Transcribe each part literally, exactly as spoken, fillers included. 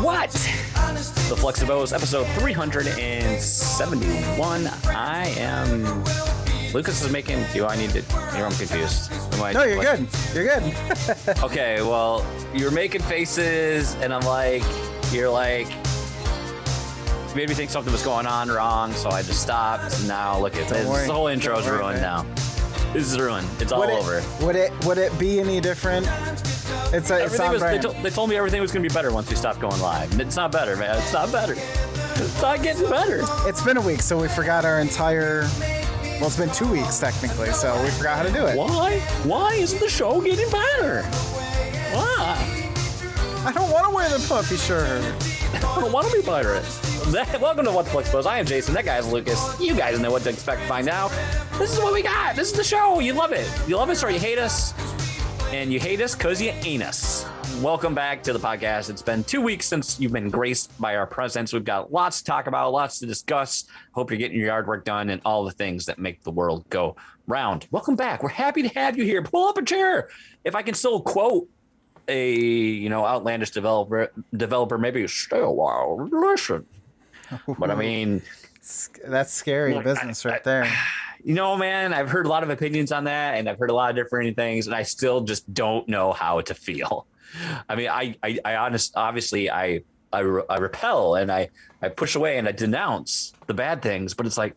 what? The Flexibos, episode three hundred seventy-one. I am... Lucas is making... Do I need to... Here, I'm confused. Am I, no, you're what? Good. You're good. Okay, well, you're making faces, and I'm like... You're like... You made me think something was going on wrong, so I just stopped. Now, look at this. This whole intro's worry, ruined man. Now. This is ruined. It's all would it, over. Would it Would it be any different? It's a, it's was, they, to, they told me everything was going to be better once we stopped going live. It's not better, man. It's not better. It's not getting better. It's been a week, so we forgot our entire... Well, it's been two weeks, technically, so we forgot how to do it. Why? Why isn't the show getting better? Why? I don't want to wear the puffy shirt. I don't want to be pirates. Welcome to What the Flexibos. I am Jason. That guy's Lucas. You guys know what to expect by now. This is what we got. This is the show. You love it. You love us or you hate us. And you hate us because you ain't us. Welcome back to the podcast. It's been two weeks since you've been graced by our presence. We've got lots to talk about, lots to discuss. Hope you're getting your yard work done and all the things that make the world go round. Welcome back. We're happy to have you here. Pull up a chair. If I can still quote a, you know, outlandish developer, developer, maybe stay a while. Listen. But I mean, that's scary like, business I, right there. I, you know, man, I've heard a lot of opinions on that and I've heard a lot of different things and I still just don't know how to feel. I mean, I, I, I honest, obviously I, I, I repel and I, I push away and I denounce the bad things, but it's like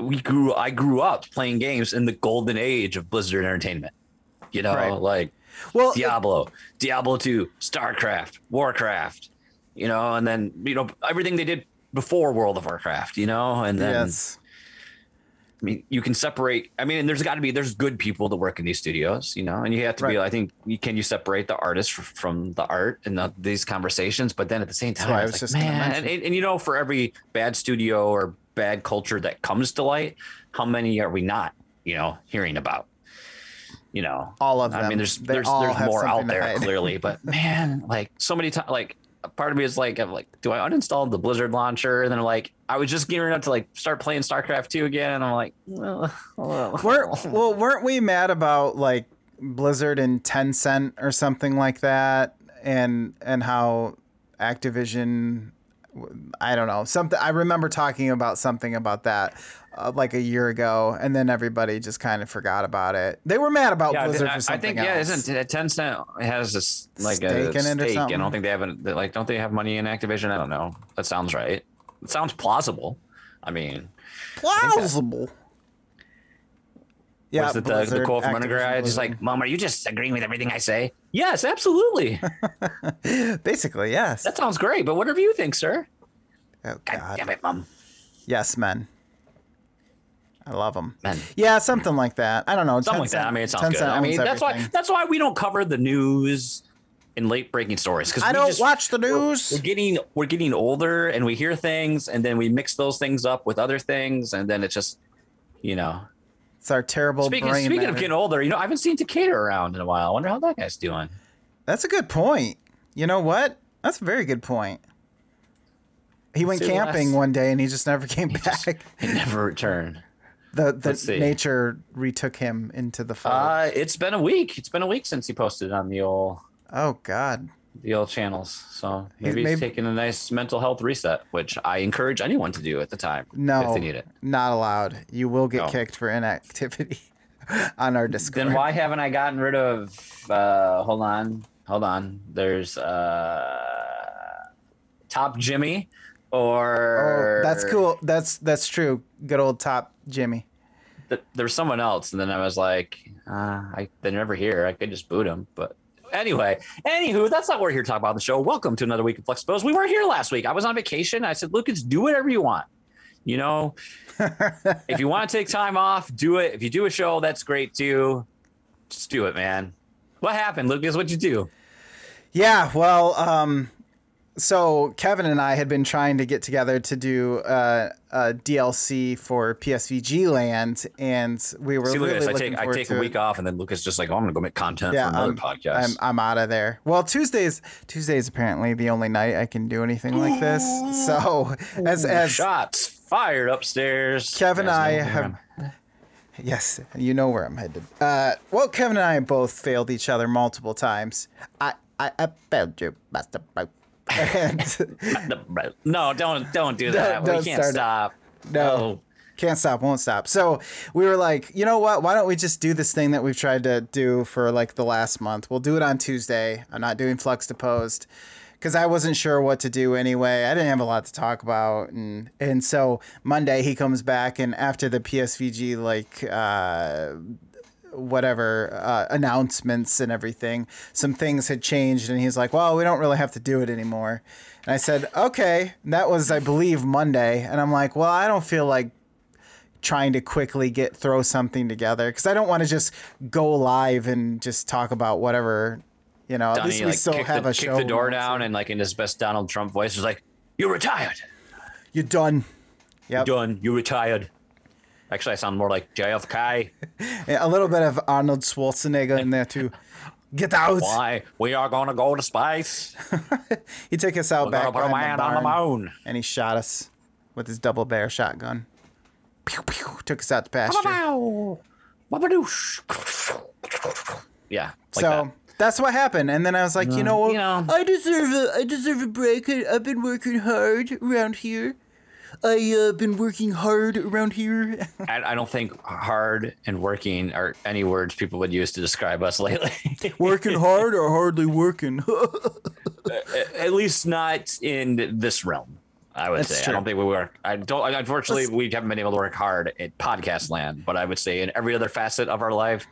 we grew, I grew up playing games in the golden age of Blizzard Entertainment, you know, right. like well, Diablo, it, Diablo two, StarCraft, Warcraft. You know, and then, you know, everything they did before World of Warcraft, you know, and then yes. I mean, you can separate. I mean, and there's got to be there's good people that work in these studios, you know, and you have to right. be I think you can you separate the artists from the art and the, these conversations. But then at the same time, I was like, just man, and, and, and, you know, for every bad studio or bad culture that comes to light, how many are we not, you know, hearing about? You know, all of them. I mean, there's they there's there's more out there, clearly. But, man, like so many times, like. Part of me is like, I'm like, do I uninstall the Blizzard launcher? And then I'm like, I was just gearing up to like start playing StarCraft two again. And I'm like, well, well, weren't, well, weren't we mad about like Blizzard and Tencent or something like that? And, and how Activision, I don't know, something, I remember talking about something about that uh, like a year ago. And then everybody just kind of forgot about it. They were mad about yeah, Blizzard I, for something I think, else. Yeah, isn't Tencent has this like stake a in stake. It or I don't think they have, an, like, don't they have money in Activision? I don't know. That sounds right. It sounds plausible. I mean. Plausible. I yeah. Was it the, the quote from Undergrad? Just like, Mom, are you just agreeing with everything I say? Yes, absolutely. Basically, yes. That sounds great. But whatever you think, sir. Oh, God. God damn it, Mom. Yes, men. I love them. Men. Yeah, something like that. I don't know. Something Tencent, like that. I mean, it sounds good. I mean, that's everything. why that's why we don't cover the news in late breaking stories. Because I don't just, watch the news. We're, we're getting we're getting older and we hear things and then we mix those things up with other things. And then it's just, you know. It's our terrible speaking, brain. Speaking of getting older, you know, I haven't seen Takeda around in a while. I wonder how that guy's doing. That's a good point. You know what? That's a very good point. He went See, camping last... one day and he just never came he back. Just, he never returned. The the nature retook him into the fire. Uh, it's been a week. It's been a week since he posted on the old. Oh God. The old channels. So maybe he's, he's maybe... taking a nice mental health reset, which I encourage anyone to do at the time. No, if they need it. Not allowed. You will get no. kicked for inactivity on our Discord. Then why haven't I gotten rid of? Uh, hold on, hold on. There's uh, Top Jimmy. Or oh, that's cool. That's that's true. Good old Top Jimmy. The, there was someone else, and then I was like, uh, I, they're never here. I could just boot them. But anyway, anywho, that's not what we're here to talk about on the show. Welcome to another week of Flexibos. We weren't here last week. I was on vacation. I said, Lucas, do whatever you want. You know, if you want to take time off, do it. If you do a show, that's great too. Just do it, man. What happened, Lucas? What'd you do? Yeah, well, um, so Kevin and I had been trying to get together to do uh, a D L C for P S V G Land, and we were See, Lucas, really looking I take, forward to I take to a week it. off, and then Lucas just like, oh, I'm going to go make content yeah, for another I'm, podcast. I'm, I'm out of there. Well, Tuesdays Tuesdays apparently the only night I can do anything like this. So as as shots fired upstairs, Kevin and I have. Around. Yes, you know where I'm headed. Uh, well, Kevin and I both failed each other multiple times. I. I, I failed you, Master Bro. No, don't don't do that. Don't, we don't can't stop. It. No. Oh. Can't stop, won't stop. So we were like, you know what? Why don't we just do this thing that we've tried to do for like the last month? We'll do it on Tuesday. I'm not doing Flexibos because I wasn't sure what to do anyway. I didn't have a lot to talk about. And and so Monday he comes back, and after the P S V G, like uh, whatever, uh, announcements and everything, some things had changed. And he's like, well, we don't really have to do it anymore. And I said, okay. And that was, I believe, Monday. And I'm like, well, I don't feel like trying to quickly get throw something together because I don't want to just go live and just talk about whatever, you know. Donnie, at least we like, still have the, a kick show. Kick the door down, and like in his best Donald Trump voice was like, "You're retired. You're done. Yep. You're done. You're retired." Actually, I sound more like J F K. Yeah, a little bit of Arnold Schwarzenegger in there too. Get out! Why we are gonna go to space? He took us out We're back put a man on the moon, and he shot us with his double bear shotgun. Pew, pew, took us out to pasture. Yeah. Like so that. That's what happened. And then I was like, you know, you know I deserve a, I deserve a break. I, I've been working hard around here. I've uh, been working hard around here. I, I don't think hard and working are any words people would use to describe us lately. Working hard or hardly working? at, at least not in this realm. I would That's say true. I don't think we work. I don't. Unfortunately, Let's, we haven't been able to work hard at podcast land. But I would say in every other facet of our life,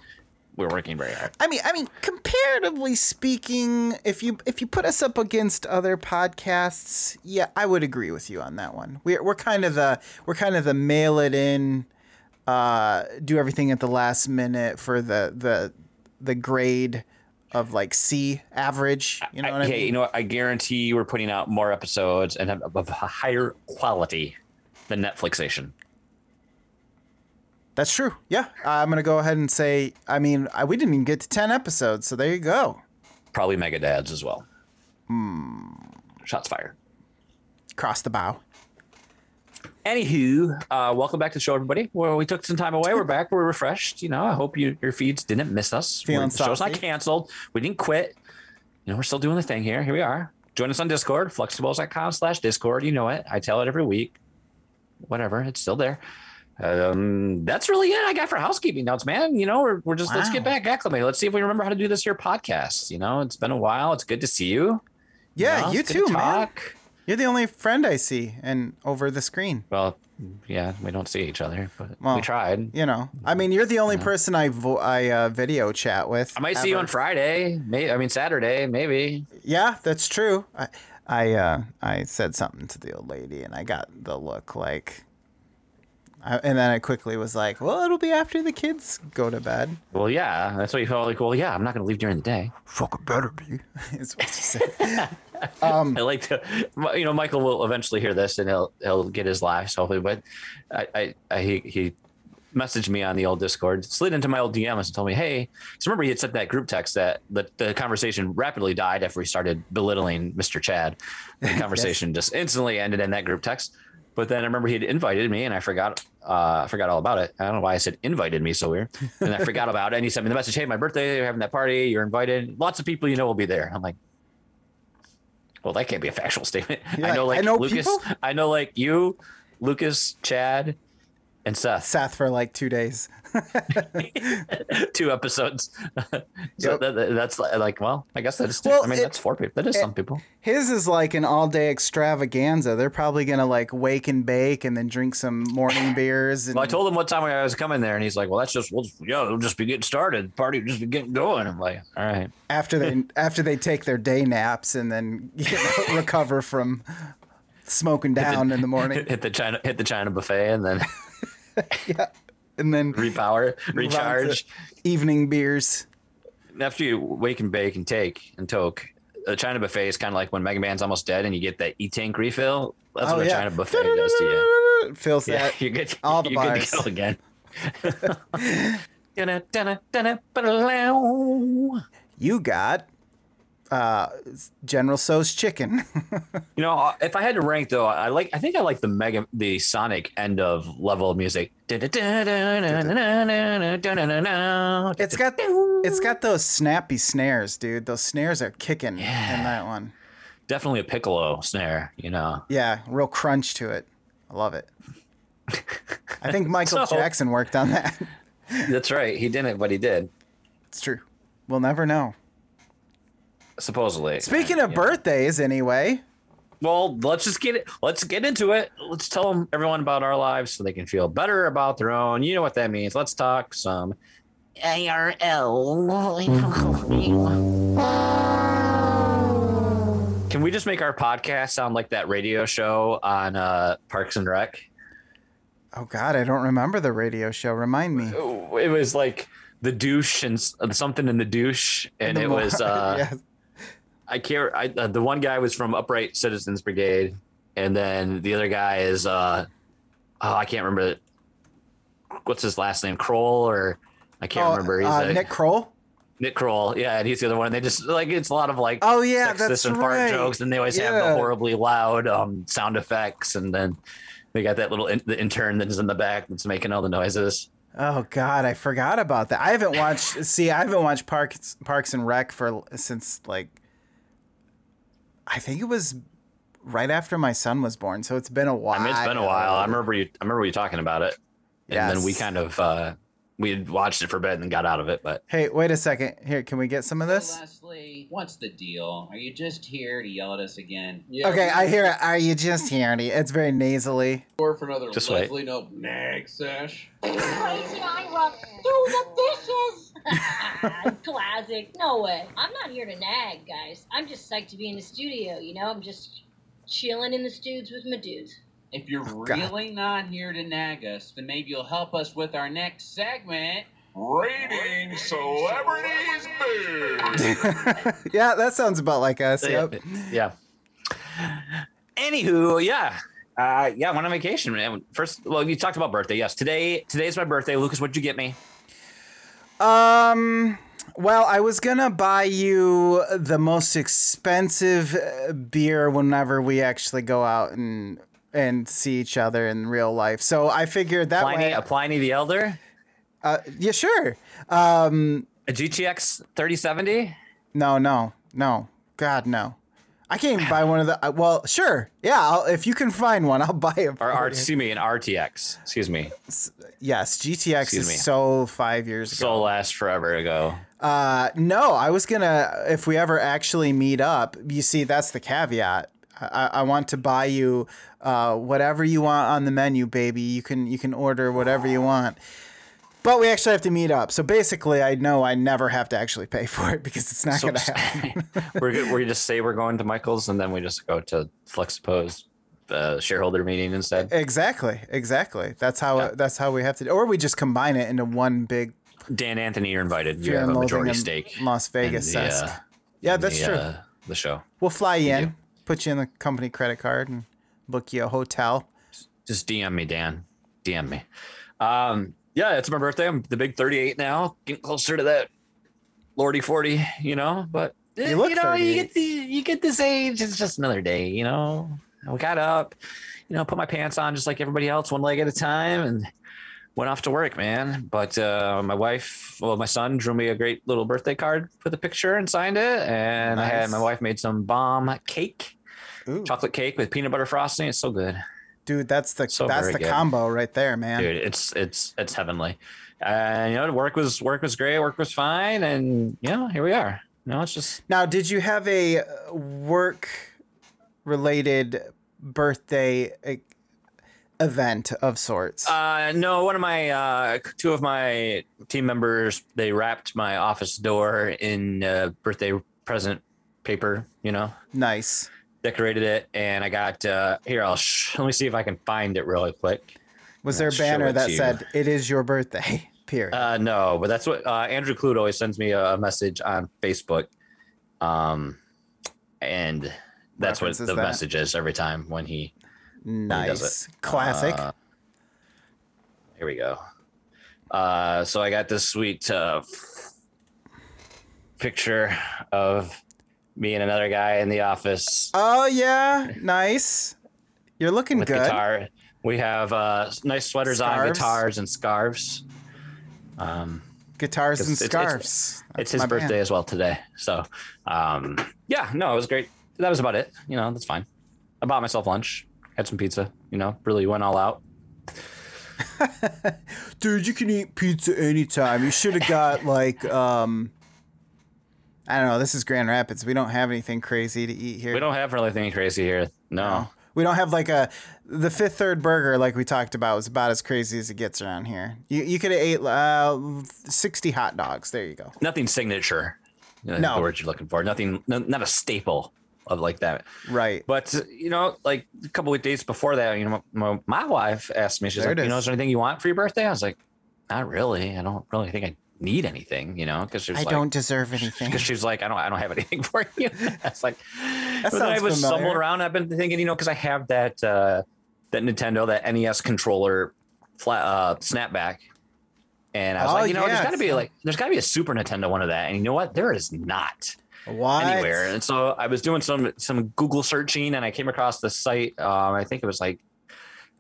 we're working very hard. I mean, I mean, comparatively speaking, if you if you put us up against other podcasts, yeah, I would agree with you on that one. We're we're kind of the we're kind of the mail it in, uh, do everything at the last minute for the the the grade of like C average, you know what I, I mean? Hey, you know what? I guarantee we're putting out more episodes and have of higher quality than Netflixation. That's true. Yeah, I'm gonna go ahead and say. I mean, I, we didn't even get to ten episodes, so there you go. Probably Mega Dads as well. Hmm. Shots fired. Cross the bow. Anywho, uh, welcome back to the show, everybody. Well, we took some time away. We're back. We're refreshed. You know, I hope you, your feeds didn't miss us. Feeling the show's not canceled. We didn't quit. You know, we're still doing the thing here. Here we are. Join us on Discord, flexibos.com slash Discord. You know it. I tell it every week. Whatever. It's still there. Um, that's really it I got for housekeeping notes, man. You know, we're, we're just, wow. Let's get back acclimated. Let's see if we remember how to do this here podcast. You know, it's been a while. It's good to see you. Yeah, you, know, you too, man. You're the only friend I see and over the screen. Well, yeah, we don't see each other, but well, we tried. You know, I mean, you're the only you know. person I vo- I uh, video chat with. I might ever. see you on Friday. May- I mean, Saturday, maybe. Yeah, that's true. I I, uh, I said something to the old lady and I got the look like. I, and then I quickly was like, well, it'll be after the kids go to bed. Well, yeah, that's what you felt like. Well, yeah, I'm not going to leave during the day. Fucking better be. Is what you said. Um, I like to, you know, Michael will eventually hear this and he'll he'll get his laughs hopefully. But I, I, I he, he messaged me on the old Discord, slid into my old D Ms and told me, hey, so remember he had sent that group text that the, the conversation rapidly died after we started belittling Mister Chad. The conversation yes. just instantly ended in that group text. But then I remember he had invited me and I forgot uh, I forgot all about it. I don't know why I said invited me so weird. And I forgot about it. And he sent me the message, hey, my birthday, you're having that party, you're invited. Lots of people you know will be there. I'm like, well, that can't be a factual statement. You're I know, like, like I know Lucas. People? I know, like you, Lucas, Chad, and Seth. Seth for like two days, two episodes. So yep. that, that's like, well, I guess that's. Well, I mean, it, that's four people. That is it, some people. His is like an all-day extravaganza. They're probably gonna like wake and bake, and then drink some morning beers. And... Well, I told him what time I was coming there, and he's like, "Well, that's just, we'll, yeah, it'll just be getting started. Party will just be getting going." I'm like, "All right." After they after they take their day naps and then you know, recover from smoking down the, in the morning. Hit the China hit the China buffet and then. Yeah, and then repower, recharge, evening beers. After you wake and bake and take and toke, a China buffet is kind of like when Mega Man's almost dead and you get that e-tank refill. That's oh, what yeah. a China buffet does to you. It fills yeah, that. You get all the bars to go again. You got uh, General So's chicken. You know, if I had to rank though, I like I think I like the mega the Sonic end of level of music. It's got it's got those snappy snares, dude. Those snares are kicking yeah. in that one. Definitely a piccolo snare, you know. Yeah, real crunch to it. I love it. I think Michael so, Jackson worked on that. That's right. He didn't, but he did. It's true. We'll never know. Supposedly. Speaking of yeah. birthdays, anyway. Well, let's just get it. Let's get into it. Let's tell them, everyone about our lives so they can feel better about their own. You know what that means. Let's talk some A R L. Can we just make our podcast sound like that radio show on uh, Parks and Rec? Oh, God, I don't remember the radio show. Remind me. It was like the douche and something in the douche. And the it was. Uh, yeah. I care. I, uh, the one guy was from Upright Citizens Brigade, and then the other guy is uh, oh, I can't remember what's his last name, Kroll, or I can't oh, remember. He's uh, a, Nick Kroll. Nick Kroll, yeah, and he's the other one. They just like it's a lot of like oh yeah, sexist that's and right. fart jokes, and they always yeah. have the horribly loud um, sound effects, and then they got that little in- the intern that's in the back that's making all the noises. Oh God, I forgot about that. I haven't watched. see, I haven't watched Parks Parks and Rec for since like. I think it was right after my son was born, so it's been a while. I mean, it's been a while. I remember you. I remember you talking about it, and yes. then we kind of uh, we had watched it for bed and then got out of it. But hey, wait a second. Here, can we get some of this? Hey, Leslie, what's the deal? Are you just here to yell at us again? Yeah. Okay, I hear it. Are you just here? It's very nasally. Or for another just Leslie wait. Nope. Nag sesh. Crazy Ira, do the dishes. Classic. No way. I'm not here to nag, guys. I'm just psyched to be in the studio, you know? I'm just chilling in the studs with my dudes. If you're oh, really not here to nag us, then maybe you'll help us with our next segment. Rating Celebrities Boo. Yeah, that sounds about like us. Yep. Yeah. Anywho, yeah. Uh, yeah, I went on vacation, man. First, well, you talked about birthday. Yes, today today's my birthday. Lucas, what'd you get me? Um, well, I was going to buy you the most expensive beer whenever we actually go out and and see each other in real life. So I figured that Pliny, way. A Pliny the Elder? Uh, yeah, sure. Um, a G T X thirty seventy? No, no, no. God, no. I can't even buy one of the, well, sure. Yeah, I'll, if you can find one, I'll buy it. Or, or, excuse me, an R T X. Excuse me. Yes, G T X excuse is me. So five years ago. So last forever ago. Uh, no, I was going to, if we ever actually meet up, you see, that's the caveat. I, I want to buy you uh, whatever you want on the menu, baby. You can you can order whatever you want. But we actually have to meet up. So basically, I know I never have to actually pay for it because it's not so going to happen. we're good. We just say we're going to Michael's and then we just go to Flexibos uh, shareholder meeting instead. Exactly. Exactly. That's how yeah. that's how we have to do. Or we just combine it into one big. Dan Anthony, you're invited. You have a majority stake. Las Vegas. The, uh, yeah, that's the, true. Uh, the show. We'll fly you in, you. Put you in the company credit card and book you a hotel. Just D M me, Dan. D M me. Um. Yeah, it's my birthday. I'm the big thirty-eight now, getting closer to that lordy forty, you know. But you, look you know, thirty-eight. you get the you get this age. It's just another day, you know. I got up, you know, put my pants on just like everybody else, one leg at a time, and went off to work, man. But uh, my wife, well, my son drew me a great little birthday card with a picture and signed it, and nice. I had my wife made some bomb cake, Ooh. chocolate cake with peanut butter frosting. It's so good. Dude, that's the so that's the good. combo right there, man. Dude, it's it's it's heavenly. Uh, you know, work was work was great, work was fine, and you know, here we are. No, it's just now. Did you have a work-related birthday e- event of sorts? Uh, no, one of my uh, two of my team members, they wrapped my office door in uh, birthday present paper. You know, nice. Decorated it, and I got uh here I'll sh- let me see if I can find it really quick. Was there a banner that said it is your birthday period? Uh no, but that's what uh Andrew Clute always sends me a message on Facebook, um and that's what the message is every time when he nice classic uh, here we go uh so I got this sweet uh picture of me and another guy in the office. Oh yeah, nice. You're looking with good. Guitar. We have uh, nice sweaters scarves. on, guitars and scarves. Um, guitars and it's, scarves. It's, it's his birthday man. as well today, so um, yeah. No, it was great. That was about it. You know, that's fine. I bought myself lunch, had some pizza. You know, really went all out. Dude, you can eat pizza anytime. You should have got like um I don't know, this is Grand Rapids. We don't have anything crazy to eat here. We don't have really anything crazy here. No. no. We don't have like a the fifth third burger like we talked about was about as crazy as it gets around here. You you could have ate uh, sixty hot dogs. There you go. Nothing signature. That's no. the word you're looking for. Nothing no, not a staple of like that. Right. But, you know, like a couple of days before that, you know, my, my wife asked me, she's there like, you know, is there anything you want for your birthday? I was like, not really. I don't really think I need anything, you know, because she's I like, don't deserve anything. Because she's like, I don't, I don't have anything for you. That's like, that sounds I was familiar. stumbled around. I've been thinking, you know, because I have that, uh, that Nintendo, that N E S controller flat, uh, snapback. And I was oh, like, you know, yeah, there's gotta be like, there's gotta be a Super Nintendo one of that. And you know what? There is not. What? Anywhere. And so I was doing some some Google searching and I came across the site. Um, I think it was like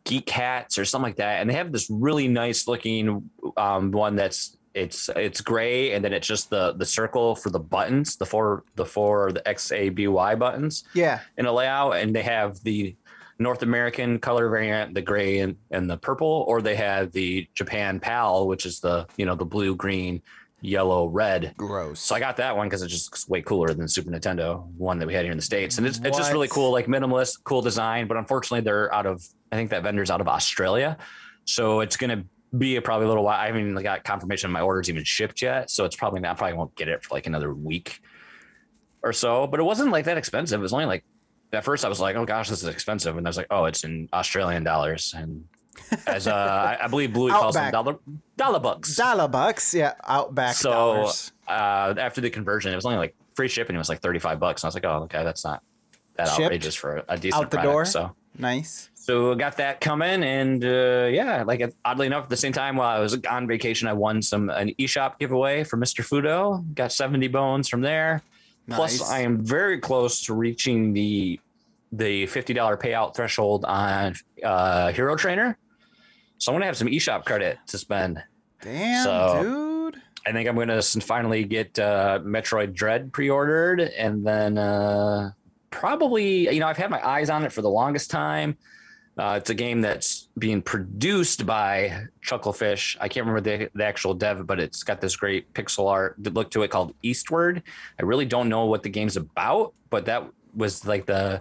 Geek Hats or something like that. And they have this really nice looking um, one that's it's it's gray and then it's just the the circle for the buttons, the four the four the X A B Y buttons. Yeah. In a layout, and they have the North American color variant, the gray and, and the purple, or they have the Japan PAL, which is the you know the blue green. Yellow, red. Gross. So I got that one because it's just way cooler than the Super Nintendo one that we had here in the States. And it's, it's just really cool, like minimalist, cool design. But unfortunately, they're out of, I think that vendor's out of Australia. So it's going to be a probably a little while. I haven't even got confirmation my order's even shipped yet. So it's probably not, I probably won't get it for like another week or so. But it wasn't like that expensive. It was only like, at first I was like, oh gosh, this is expensive. And I was like, oh, it's in Australian dollars. And As uh, I, I believe Bluey calls them dollar dollar bucks. Dollar bucks, yeah, Outback so, dollars. So uh, after the conversion, it was only like free shipping. It was like thirty-five bucks, and I was like, oh, okay, that's not that Shipped outrageous for a decent out the product. Door. So nice. So got that coming, and uh, yeah, like oddly enough, at the same time while I was on vacation, I won some an eShop giveaway from Mister Fudo. Got seventy bones from there. Nice. Plus, I am very close to reaching the the fifty dollar payout threshold on uh, Hero Trainer. So I'm going to have some eShop credit to spend. Damn, so, dude. I think I'm going to finally get uh, Metroid Dread pre-ordered. And then uh, probably, you know, I've had my eyes on it for the longest time. Uh, it's a game that's being produced by Chucklefish. I can't remember the, the actual dev, but it's got this great pixel art look to it called Eastward. I really don't know what the game's about, but that was like the... the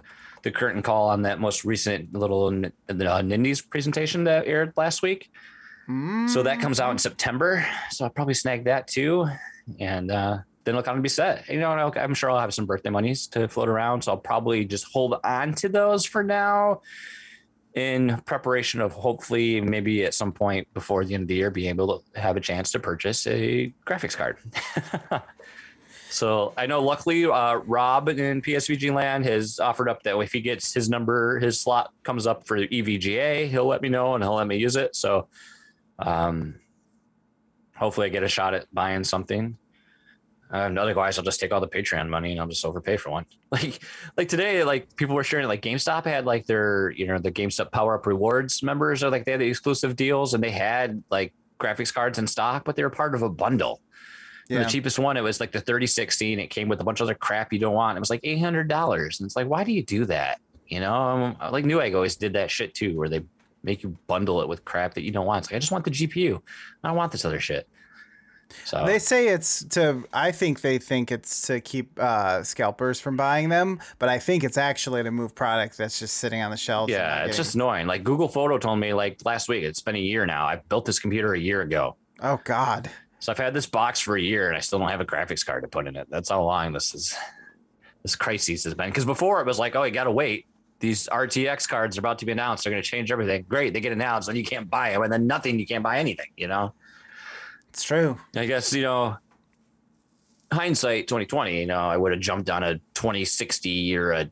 curtain call on that most recent little uh, Nindies presentation that aired last week. Mm. So that comes out in September. So I'll probably snag that too. And uh, then look, I'm going to be set. You know, I'm sure I'll have some birthday monies to float around. So I'll probably just hold on to those for now in preparation of hopefully maybe at some point before the end of the year, being able to have a chance to purchase a graphics card. So I know luckily uh, Rob in P S V G Land has offered up that if he gets his number, his slot comes up for E V G A, he'll let me know and he'll let me use it. So um, hopefully I get a shot at buying something. And otherwise, I'll just take all the Patreon money and I'll just overpay for one. Like like today, like people were sharing, like GameStop had like their, you know, the GameStop Power Up Rewards members are like they had the exclusive deals and they had like graphics cards in stock, but they were part of a bundle. Yeah. The cheapest one, it was like the thirty sixty, and it came with a bunch of other crap you don't want. It was like eight hundred dollars. And it's like, why do you do that? You know, like Newegg always did that shit too, where they make you bundle it with crap that you don't want. It's like, I just want the G P U. I don't want this other shit. So they say it's to, I think they think it's to keep uh, scalpers from buying them, but I think it's actually to move product that's just sitting on the shelves. Yeah, it's just annoying. Like Google Photo told me like last week, it's been a year now. I built this computer a year ago. Oh, God. So I've had this box for a year and I still don't have a graphics card to put in it. That's how long this is. This crisis has been. Because before it was like, oh, you got to wait. These R T X cards are about to be announced. They're going to change everything. Great. They get announced and you can't buy them. And then nothing. You can't buy anything, you know? It's true. I guess, you know, hindsight twenty twenty, you know, I would have jumped on a twenty sixty or a,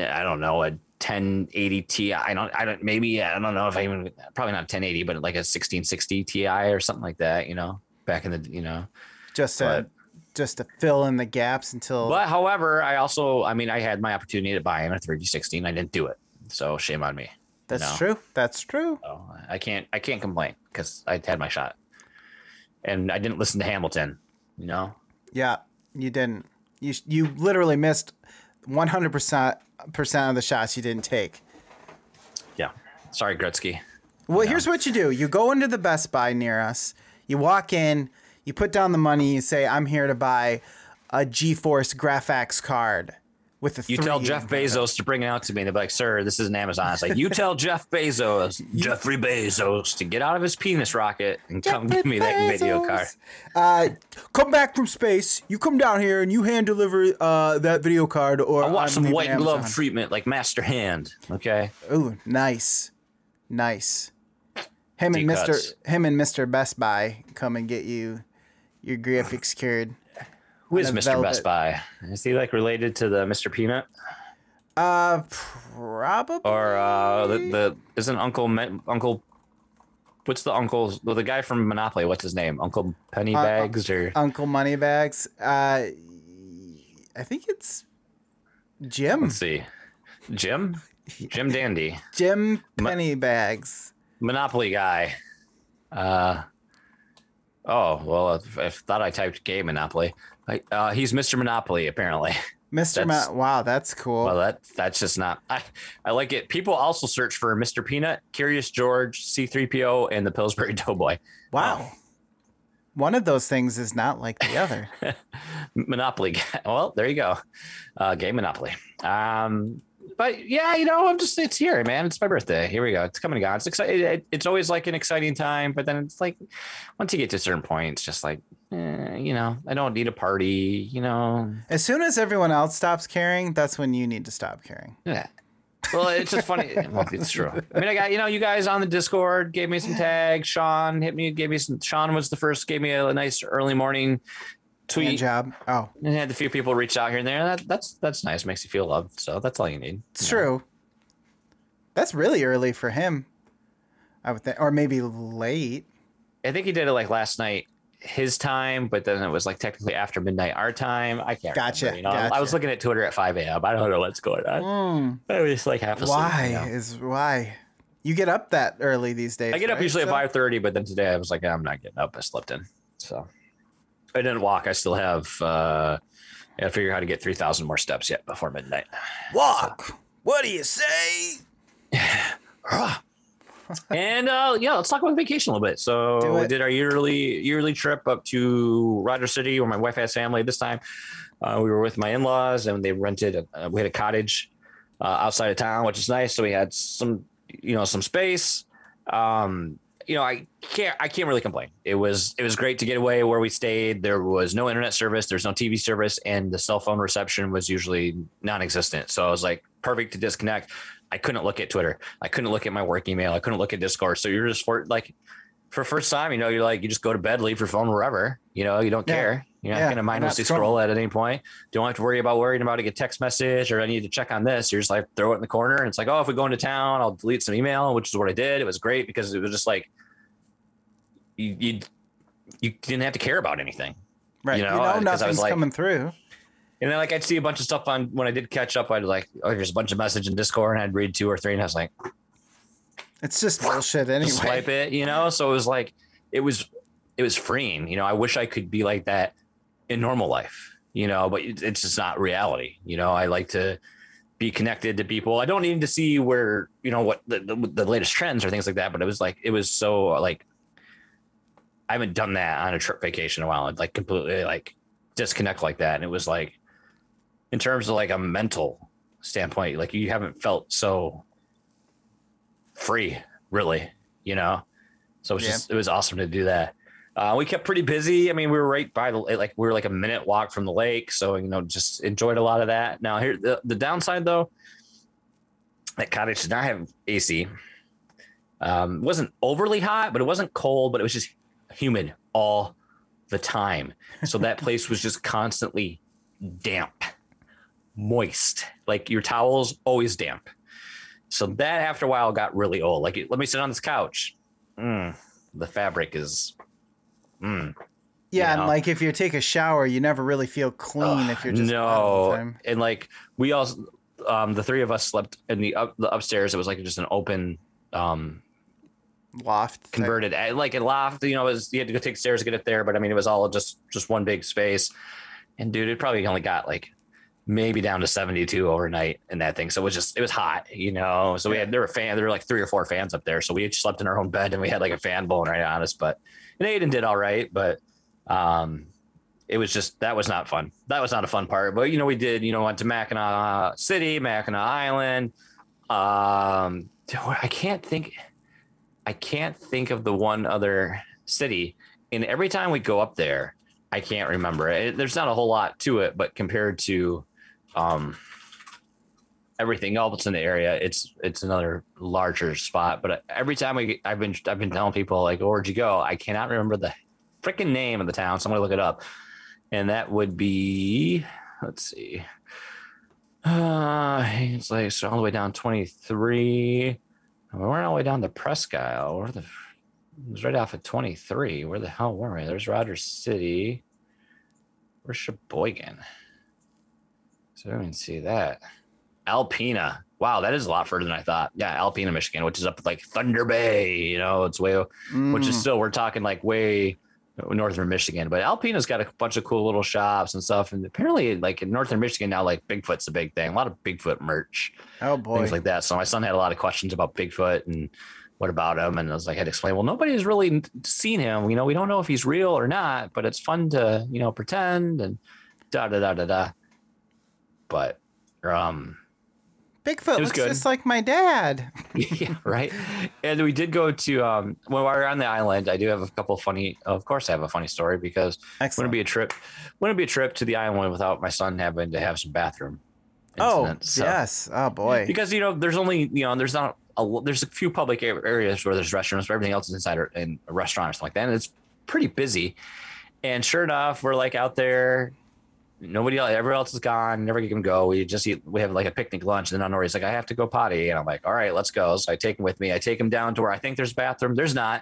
I don't know, a ten eighty Ti. I don't, I don't, maybe, I don't know if I even, probably not ten eighty, but like a sixteen sixty Ti or something like that, you know? Back in the, you know, just said, just to fill in the gaps until. But however, I also, I mean, I had my opportunity to buy in a three D sixty and I didn't do it. So shame on me. That's no. true. That's true. So I can't, I can't complain because I had my shot and I didn't listen to Hamilton, you know? Yeah, you didn't. You, you literally missed one hundred percent of the shots you didn't take. Yeah. Sorry, Gretzky. Well, no. Here's what you do. You go into the Best Buy near us. You walk in. You put down the money. You say, I'm here to buy a GeForce Graphics card with a three. You tell Jeff Bezos to bring it out to me. They're like, sir, this isn't Amazon. It's like, you tell Jeff Bezos, Jeffrey Bezos, to get out of his penis rocket and Jeffrey come give me Bezos. That video card. Uh, come back from space. You come down here and you hand deliver uh, that video card. Or I want some white Amazon. Glove treatment like Master Hand. Okay. Ooh, nice. Nice. Him and Mister Him and Mister Best Buy come and get you your graphics cured. Who is Mister Best Buy? Is he like related to the Mister Peanut? Uh, probably. Or uh, the, the isn't Uncle Uncle? What's the uncle? Well, the guy from Monopoly. What's his name? Uncle Pennybags uh, or Uncle Moneybags? Uh, I think it's Jim. Let's see, Jim, Jim Dandy, Jim Pennybags. Monopoly guy. Uh, oh, well, I thought I typed gay Monopoly. I, uh, he's Mister Monopoly, apparently. Mister That's, Mo- wow, that's cool. Well, that that's just not... I, I like it. People also search for Mister Peanut, Curious George, C three P O, and the Pillsbury Doughboy. Wow. Um, One of those things is not like the other. Monopoly guy. Well, there you go. Uh, gay Monopoly. Um... But yeah, you know, I'm just, it's here, man. It's my birthday. Here we go. It's coming and gone. It's exciting. It's always like an exciting time, but then it's like, once you get to a certain point, it's just like, eh, you know, I don't need a party, you know. As soon as everyone else stops caring, that's when you need to stop caring. Yeah. Well, it's just funny. Well, it's true. I mean, I got, you know, you guys on the Discord gave me some tags. Sean hit me, gave me some, Sean was the first, gave me a nice early morning tweet and job. Oh, and had a few people reach out here and there. That that's that's nice. Makes you feel loved. So that's all you need. It's you know. True. That's really early for him, I would think, or maybe late. I think he did it like last night, his time, but then it was like technically after midnight our time. I can't. Gotcha. Remember, you know? Gotcha. I was looking at Twitter at five a.m. I don't know what's going on. Mm. I was like half asleep. Why you know? is why you get up that early these days? I get right? up usually so? at five thirty, but then today I was like, I'm not getting up. I slept in. So. I didn't walk. I still have. Uh, I gotta figure out how to get three thousand more steps yet before midnight. Walk. So. What do you say? and uh, yeah, let's talk about vacation a little bit. So we did our yearly yearly trip up to Roger City, where my wife has family. This time, uh, we were with my in-laws, and they rented. A, uh, we had a cottage uh, outside of town, which is nice. So we had some, you know, some space. Um, You know, I can't I can't really complain. It was it was great to get away where we stayed. There was no internet service. There's no T V service. And the cell phone reception was usually non-existent. So I was like perfect to disconnect. I couldn't look at Twitter. I couldn't look at my work email. I couldn't look at Discord. So you're just for like for first time, you know, you're like you just go to bed, leave your phone wherever. You know, you don't yeah. care. You're not yeah, going to mindlessly scroll at any point. Don't have to worry about worrying about a text message or I need to check on this. You're just like throw it in the corner. And it's like, oh, if we go into town, I'll delete some email, which is what I did. It was great because it was just like you you, you didn't have to care about anything. Right. You know, you know nothing's I was like, coming through. And then like I'd see a bunch of stuff on when I did catch up. I'd like, oh, there's a bunch of message in Discord and I'd read two or three. And I was like, it's just bullshit anyway. Just swipe it, you know? So it was like it was it was freeing. You know, I wish I could be like that in normal life, you know, but it's just not reality. You know, I like to be connected to people. I don't need to see where, you know, what the, the, the latest trends or things like that. But it was like it was so like I haven't done that on a trip vacation in a while and like completely like disconnect like that. And it was like in terms of like a mental standpoint, like you haven't felt so free, really, you know, so it was, yeah. just, it was awesome to do that. Uh, we kept pretty busy. I mean, we were right by the like we were like a minute walk from the lake, so you know, just enjoyed a lot of that. Now here, the, the downside though, that cottage did not have A C. Um, it wasn't overly hot, but it wasn't cold, but it was just humid all the time. So that place was just constantly damp, moist. Like your towel's always damp. So that after a while got really old. Like, let me sit on this couch. Mm, the fabric is. Mm, Yeah, you know? And like if you take a shower, you never really feel clean uh, if you're just no. All the time. And like we all, um, the three of us slept in the up the upstairs. It was like just an open um, loft converted thing. Like a loft. You know, it was, you had to go take stairs to get it there. But I mean, it was all just just one big space. And dude, it probably only got like maybe down to seventy-two overnight in that thing. So it was just, it was hot, you know? So we had, there were fan, there were like three or four fans up there. So we each slept in our own bed and we had like a fan blowing right on us, but and Aiden did all right. But um, it was just, that was not fun. That was not a fun part, but you know, we did, you know, went to Mackinac City, Mackinac Island. Um, I can't think, I can't think of the one other city. And every time we go up there, I can't remember it. There's not a whole lot to it, but compared to um, everything else in the area, it's it's another larger spot. But every time we, I've been I've been telling people like, oh, "Where'd you go?" I cannot remember the freaking name of the town. Somebody look it up, and that would be let's see, uh, it's like so all the way down twenty-three. We weren't all the way down to Presque Isle. Where the it was right off of twenty-three. Where the hell were we? There's Rogers City. Where's Sheboygan? So I can see that. Alpena. Wow, that is a lot further than I thought. Yeah, Alpena, Michigan, which is up like Thunder Bay. You know, it's way, mm. which is still, we're talking like way northern Michigan. But Alpena's got a bunch of cool little shops and stuff. And apparently, like in northern Michigan now, like Bigfoot's a big thing. A lot of Bigfoot merch. Oh, boy. Things like that. So my son had a lot of questions about Bigfoot and what about him? And I was like, I had to explain, well, nobody's really seen him. You know, we don't know if he's real or not, but it's fun to, you know, pretend and da, da, da, da, da. But, um, Bigfoot looks good. Just like my dad. Yeah. Right. And we did go to, um, when we were on the island, I do have a couple funny, of course I have a funny story because it wouldn't be a trip, wouldn't be a trip to the island without my son having to have some bathroom incidents. Oh, so, yes. Oh boy. Because, you know, there's only, you know, there's not, A, there's a few public areas where there's restaurants, but everything else is inside or in a restaurant or something like that. And it's pretty busy. And sure enough, we're like out there. Nobody else, everyone else is gone. Never can go. We just eat. We have like a picnic lunch. And then Honori's like, I have to go potty. And I'm like, all right, let's go. So I take him with me. I take him down to where I think there's a bathroom. There's not.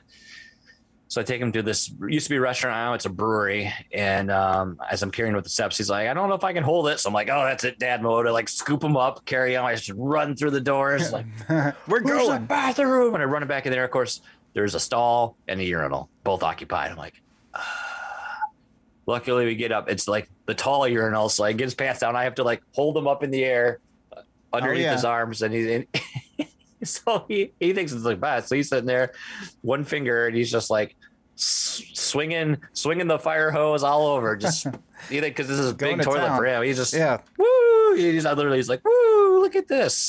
So I take him to this used to be a restaurant. Now it's a brewery. And um, as I'm carrying with the steps, he's like, I don't know if I can hold it. So I'm like, oh, that's it, dad mode. I like scoop him up, carry on. I just run through the doors. Like, we're going to the bathroom. And I run it back in there. Of course, there's a stall and a urinal, both occupied. I'm like, ah. Luckily we get up. It's like the taller urinal. So I get his pants down. I have to like hold him up in the air underneath oh, yeah. his arms. And he's in. So he, he thinks it's like bad. So he's sitting there, one finger, and he's just like s- swinging, swinging the fire hose all over. Just you think because this is a big to toilet town. For him. He's just yeah, woo. He's not literally. He's like woo. Look at this.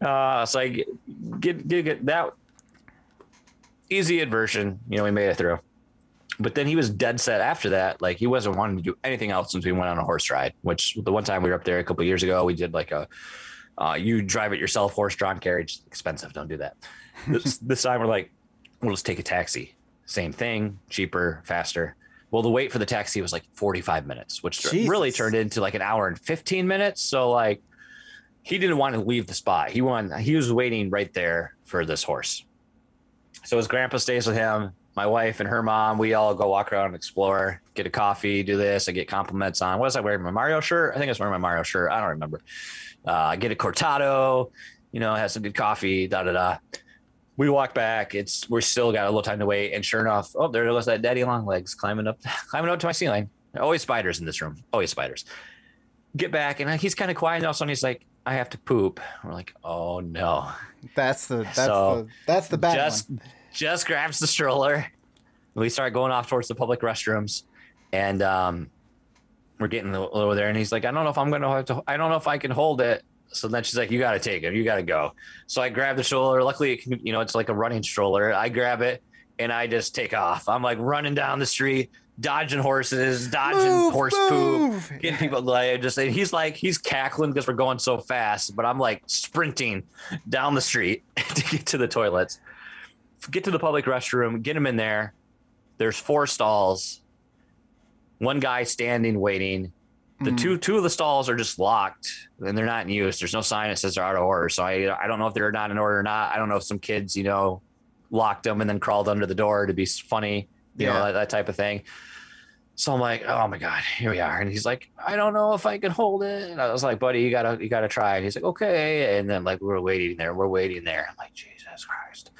uh, so I get, get get that easy aversion. You know, we made it through. But then he was dead set after that. Like he wasn't wanting to do anything else since we went on a horse ride. Which the one time we were up there a couple of years ago, we did like a. Uh, you drive it yourself, horse-drawn carriage, expensive. Don't do that. This, this time we're like, we'll just take a taxi. Same thing, cheaper, faster. Well, the wait for the taxi was like forty-five minutes, which Jesus. Really turned into like an hour and fifteen minutes. So like, he didn't want to leave the spot. He wanted, he was waiting right there for this horse. So his grandpa stays with him. My wife and her mom, we all go walk around and explore, get a coffee, do this. I get compliments on, what was I wearing? My Mario shirt? I think I was wearing my Mario shirt. I don't remember. Uh, get a cortado, you know, have some good coffee, da, da, da. We walk back. It's, we're still got a little time to wait. And sure enough, oh, there was that daddy long legs climbing up, climbing up to my ceiling. Always spiders in this room. Always spiders. Get back. And he's kind of quiet. And all of a sudden he's like, I have to poop. We're like, oh no. That's the, that's so the, that's the bad just, one. Just grabs the stroller. We start going off towards the public restrooms, and um, we're getting over there. And he's like, "I don't know if I'm gonna have to. I don't know if I can hold it." So then she's like, "You gotta take him. You gotta go." So I grab the stroller. Luckily, you know, it's like a running stroller. I grab it and I just take off. I'm like running down the street, dodging horses, dodging move, horse move. poop, getting people like just. And he's like, he's cackling because we're going so fast, but I'm like sprinting down the street to get to the toilets. Get to the public restroom, get him in there. There's four stalls. One guy standing, waiting. The mm-hmm. two two of the stalls are just locked and they're not in use. There's no sign that says they're out of order. So I I don't know if they're not in order or not. I don't know if some kids, you know, locked them and then crawled under the door to be funny. you yeah. know, that, that type of thing. So I'm like, oh my God, here we are. And he's like, I don't know if I can hold it. And I was like, buddy, you gotta, you gotta try. And he's like, okay. And then like, we were waiting there, we're waiting there. I'm like, Jesus Christ.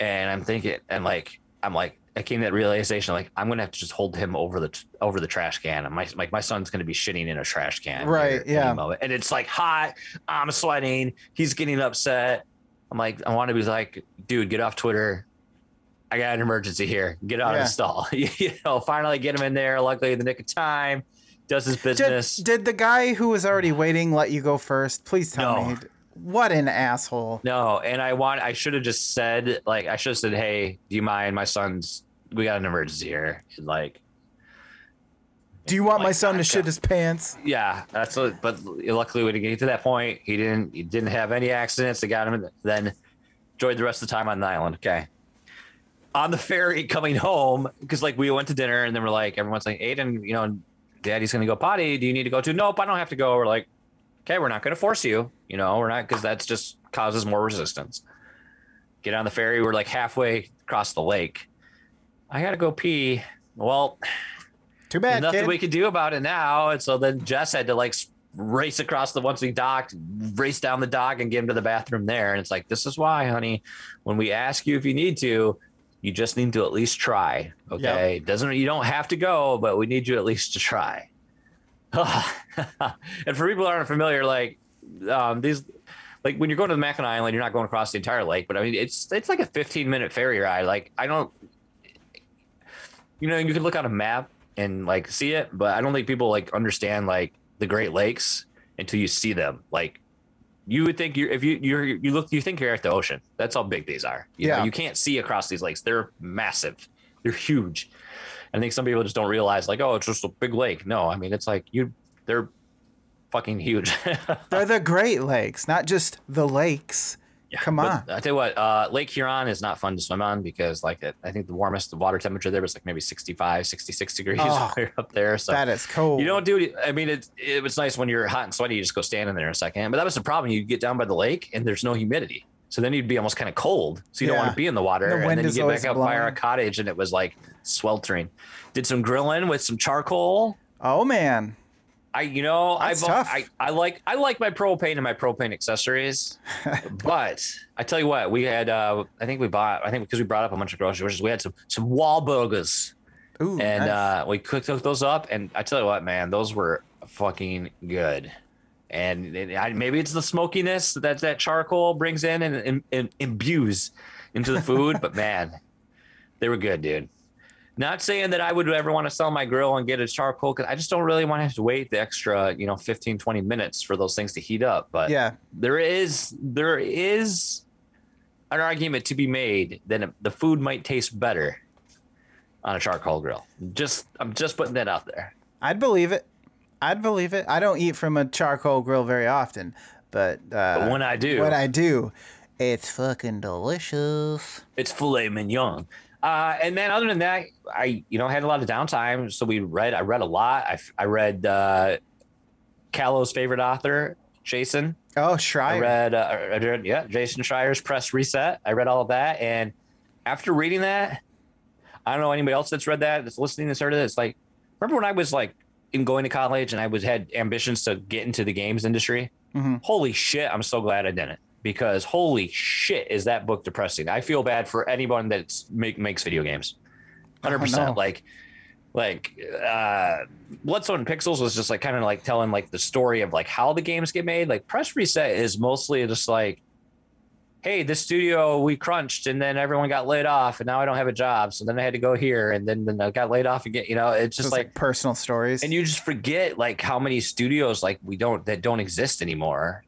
And I'm thinking, and like, I'm like, I came to that realization, like, I'm going to have to just hold him over the, t- over the trash can. And my, like, my son's going to be shitting in a trash can. Right. Yeah. Moment. And it's like hot, I'm sweating, he's getting upset. I'm like, I want to be like, dude, get off Twitter. I got an emergency here. Get out yeah. of the stall. You know, finally get him in there. Luckily in the nick of time, does his business. Did, did the guy who was already waiting let you go first? Please tell no. me. What an asshole. No. And I want, I should have just said, like, I should have said, hey, do you mind? My son's, we got an emergency here. And like, do you want like, my son to shit his pants? Yeah, that's what, but luckily when he get to that point, he didn't, he didn't have any accidents. They got him, then enjoyed the rest of the time on the island. Okay. On the ferry coming home, because like we went to dinner and then we're like, everyone's like, Aiden, you know, daddy's going to go potty. Do you need to go too? Nope, I don't have to go. We're like, okay, we're not going to force you. You know, we're not, because that's just causes more resistance. Get on the ferry. We're like halfway across the lake. I got to go pee. Well, too bad. Nothing kid. we could do about it now. And so then Jess had to like race across the, once we docked, race down the dock and get him to the bathroom there. And it's like, this is why, honey, when we ask you if you need to, you just need to at least try. Okay. Yep. Doesn't, you don't have to go, but we need you at least to try. And for people who aren't familiar, like um, these, like when you're going to the Mackinac Island, you're not going across the entire lake, but I mean, it's, it's like a fifteen minute ferry ride. Like I don't, you know, you can look on a map and like see it, but I don't think people like understand like the Great Lakes until you see them. Like you would think you're, if you, you're, you look, you think you're at the ocean. That's how big these are. You yeah. know, you can't see across these lakes. They're massive. They're huge. I think some people just don't realize like, oh, it's just a big lake. No, I mean, it's like you, they're fucking huge. They're the Great Lakes, not just the lakes. Yeah, come on. I tell you what, uh, Lake Huron is not fun to swim on because like it, I think the warmest the water temperature there was like maybe sixty-five, sixty-six degrees oh, up there. So that is cold. You don't do it. I mean, it, it was nice when you're hot and sweaty, you just go stand in there in a second. But that was the problem. You get down by the lake and there's no humidity. So then you'd be almost kind of cold. So you yeah. don't want to be in the water. The and then you get back up by our cottage and it was like sweltering. Did some grilling with some charcoal. Oh, man. I, you know, I, I I like I like my propane and my propane accessories, but I tell you what, we had, uh, I think we bought, I think because we brought up a bunch of groceries, we had some, some Wahlburgers. Ooh, and nice. uh, we cooked those up. And I tell you what, man, those were fucking good. And it, I, maybe it's the smokiness that that charcoal brings in and, and, and imbues into the food. But man, they were good, dude. Not saying that I would ever want to sell my grill and get a charcoal because I just don't really want to have to wait the extra, you know, fifteen, twenty minutes for those things to heat up. But yeah, there is there is an argument to be made that the food might taste better on a charcoal grill. Just I'm just putting that out there. I'd believe it. I'd believe it. I don't eat from a charcoal grill very often, but, uh, but when I do, when I do, it's fucking delicious. It's filet mignon. Uh, and then other than that, I, you know, had a lot of downtime. So we read, I read a lot. I, I read uh, Callow's favorite author, Jason. Oh, Schreier. I read, uh, I read, yeah, Jason Schreier's Press Reset. I read all of that. And after reading that, I don't know anybody else that's read that, that's listening to heard of it. It's like, remember when I was like in going to college and I was had ambitions to get into the games industry? Mm-hmm. Holy shit, I'm so glad I didn't. Because holy shit, is that book depressing? I feel bad for anyone that make, makes video games. one hundred percent. Oh, no. Like, like uh, Bloodstone and Pixels was just like kind of like telling like the story of like how the games get made. Like Press Reset is mostly just like, hey, this studio we crunched and then everyone got laid off and now I don't have a job. So then I had to go here and then, then I got laid off again. You know, it's just so it's like, like personal stories. And you just forget like how many studios like we don't that don't exist anymore.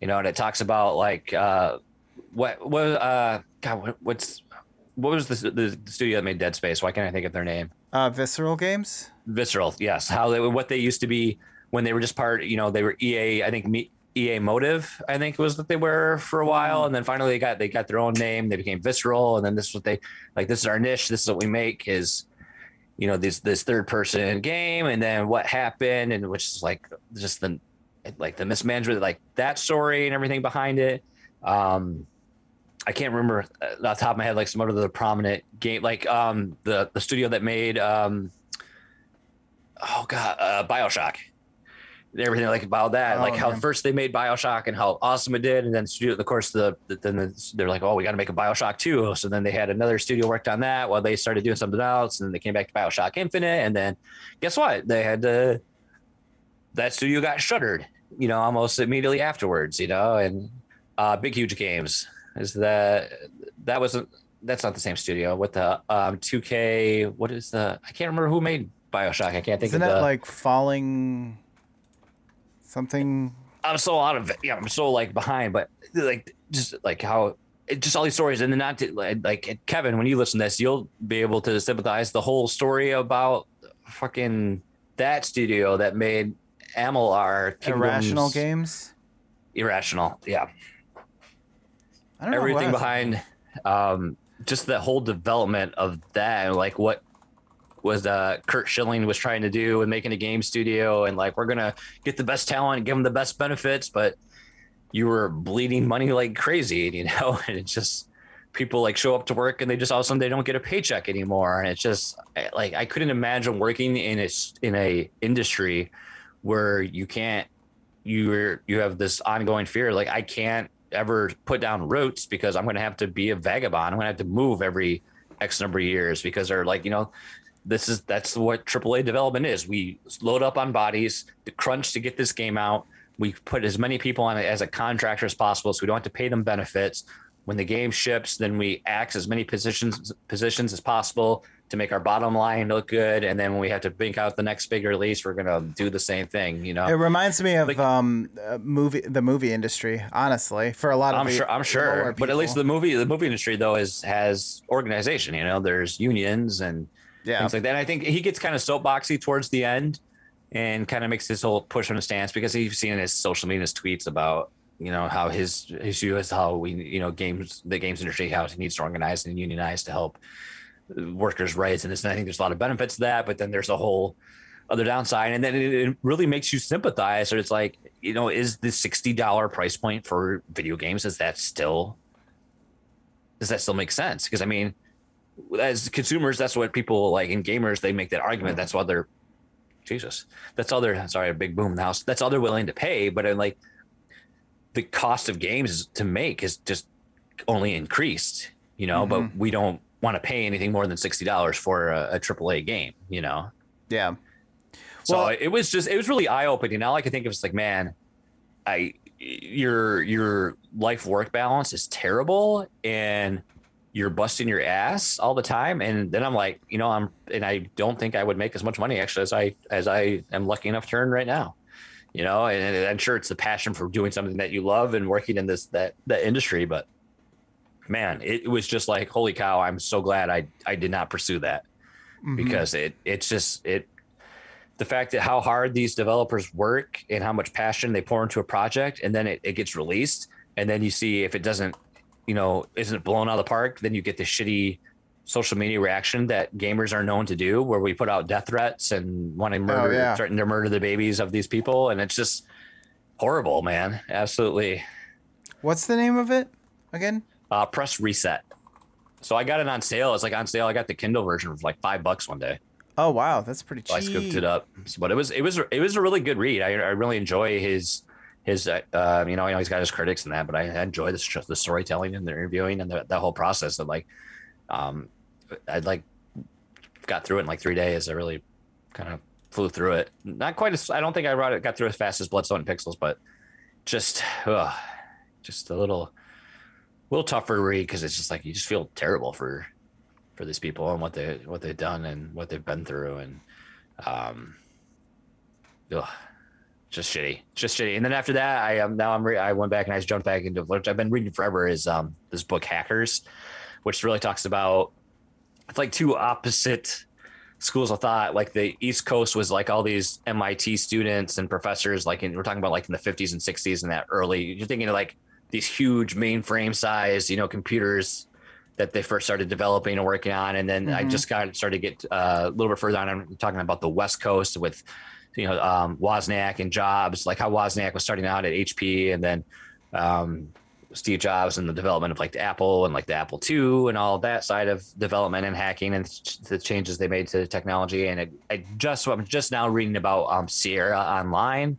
You know, and it talks about like uh, what what uh, God what, what's what was the the studio that made Dead Space? Why can't I think of their name? Uh, Visceral Games. Visceral, yes. How they what they used to be when they were just part. You know, they were E A. I think E A Motive. I think was that they were for a while, and then finally they got they got their own name. They became Visceral, and then this is what they like. This is our niche. This is what we make. Is you know this this third person game, and then what happened, and which is like just the. Like the mismanagement, like that story and everything behind it. Um, I can't remember off the top of my head, like some other prominent game, like um, the, the studio that made, um, oh God, uh, BioShock. Everything like about that, oh, like how man. First they made BioShock and how awesome it did, and then studio, of course, the then the, they're like, oh, we got to make a BioShock two. So then they had another studio worked on that while they started doing something else, and then they came back to BioShock Infinite, and then guess what? They had to, that studio got shuttered, you know, almost immediately afterwards, you know, and uh, Big Huge Games is that that wasn't that's not the same studio with the um, two K. What is the? I can't remember who made BioShock. I can't think. Isn't of that the, like Falling? Something I'm so out of it. Yeah, I'm so like behind, but like just like how it just all these stories and then not to, like Kevin, when you listen to this, you'll be able to sympathize the whole story about fucking that studio that made Amalar Kingdoms. Irrational Games. Irrational, yeah. I don't Everything know behind um, just the whole development of that and like what was uh Kurt Schilling was trying to do and making a game studio and like, we're going to get the best talent, give them the best benefits, but you were bleeding money like crazy, you know, and it's just people like show up to work and they just all of a sudden they don't get a paycheck anymore. And it's just like, I couldn't imagine working in a, in a industry where you can't, you're, you have this ongoing fear. Like I can't ever put down roots because I'm going to have to be a vagabond. I'm going to have to move every X number of years because they're like, you know, This is that's what triple A development is. We load up on bodies, the crunch to get this game out. We put as many people on it as a contractor as possible, so we don't have to pay them benefits. When the game ships, then we axe as many positions positions as possible to make our bottom line look good. And then when we have to bink out the next big release, we're gonna do the same thing. You know, it reminds me of like, um movie the movie industry. Honestly, for a lot of I'm the, sure, I'm sure, but at least the movie the movie industry though is has organization. You know, there's unions and. Yeah, things like that. And I think he gets kind of soapboxy towards the end and kind of makes this whole push on a stance because he's seen his social media, his tweets about, you know, how his issue is how we, you know, games, the games industry, how it needs to organize and unionize to help workers' rights. And this, and I think there's a lot of benefits to that, but then there's a whole other downside. And then it, it really makes you sympathize. Or it's like, you know, is the sixty dollars price point for video games? Is that still, does that still make sense? Because I mean, as consumers, that's what people like in gamers, they make that argument. That's why they're Jesus. That's all they're sorry, a big boom in the house. That's all they're willing to pay. But I'm like the cost of games to make is just only increased, you know, mm-hmm. but we don't want to pay anything more than sixty dollars for a, a triple A game, you know? Yeah. So well, it was just, it was really eye opening. All I could think of is like, man, I, your, your life work balance is terrible. And you're busting your ass all the time. And then I'm like, you know, I'm, and I don't think I would make as much money actually as I, as I am lucky enough to earn right now, you know, and, and I'm sure it's the passion for doing something that you love and working in this, that, that industry. But man, it was just like, holy cow. I'm so glad I, I did not pursue that mm-hmm. because it, it's just, it, the fact that how hard these developers work and how much passion they pour into a project and then it, it gets released. And then you see if it doesn't, you know, isn't blown out of the park, then you get the shitty social media reaction that gamers are known to do where we put out death threats and want to murder, oh, yeah. threaten to murder the babies of these people. And it's just horrible, man. Absolutely. What's the name of it again? Uh, Press Reset. So I got it on sale. It's like on sale. I got the Kindle version for like five bucks one day. Oh, wow. That's pretty cheap. So I scooped it up, but it was, it was, it was a really good read. I, I really enjoy his, His, uh, you know, I know he's got his critics and that, but I enjoy the, the storytelling and the interviewing and the, that whole process. That like, um, I like got through it in like three days. I really kind of flew through it. Not quite as I don't think I brought it got through as fast as Bloodstone and Pixels, but just, uh, just a little, little tougher to read because it's just like you just feel terrible for, for these people and what they what they've done and what they've been through and, um, ugh. Just shitty, just shitty. And then after that, I am um, now I'm re- I went back and I just jumped back into what I've been reading forever is um this book Hackers, which really talks about it's like two opposite schools of thought. Like the East Coast was like all these M I T students and professors, like in, we're talking about like in the fifties and sixties and that early. You're thinking of like these huge mainframe size, you know, computers that they first started developing and working on. And then mm-hmm. I just got started to get uh, a little bit further on. I'm talking about the West Coast with. You know, um, Wozniak and Jobs, like how Wozniak was starting out at H P and then um, Steve Jobs and the development of like the Apple and like the Apple two and all that side of development and hacking and the changes they made to the technology. And it, I just, I'm just now reading about um, Sierra Online,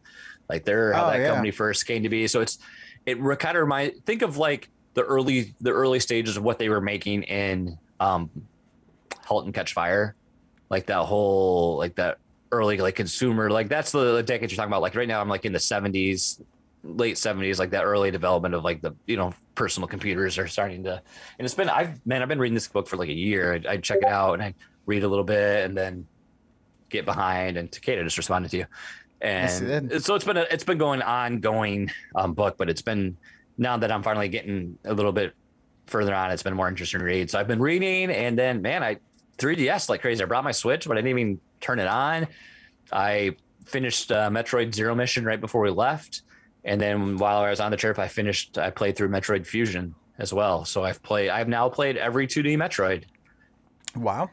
like their, how oh, that yeah. company first came to be. So it's, it kind of reminds, think of like the early, the early stages of what they were making in um, Halt and Catch Fire. Like that whole, like that early, like consumer, like that's the, the decade you're talking about. Like right now I'm like in the seventies, late seventies, like that early development of like the, you know, personal computers are starting to, and it's been, I've, man, I've been reading this book for like a year. I, I check it out and I read a little bit and then get behind, and Takeda just responded to you. And yes, it so it's been, a, it's been going ongoing um, book, but it's been, now that I'm finally getting a little bit further on, it's been more interesting to read. So I've been reading, and then, man, I three D S like crazy. I brought my Switch, but I didn't even turn it on. I finished uh, Metroid Zero Mission right before we left. And then while I was on the trip, I finished, I played through Metroid Fusion as well. So I've played, I've now played every two D Metroid. Wow.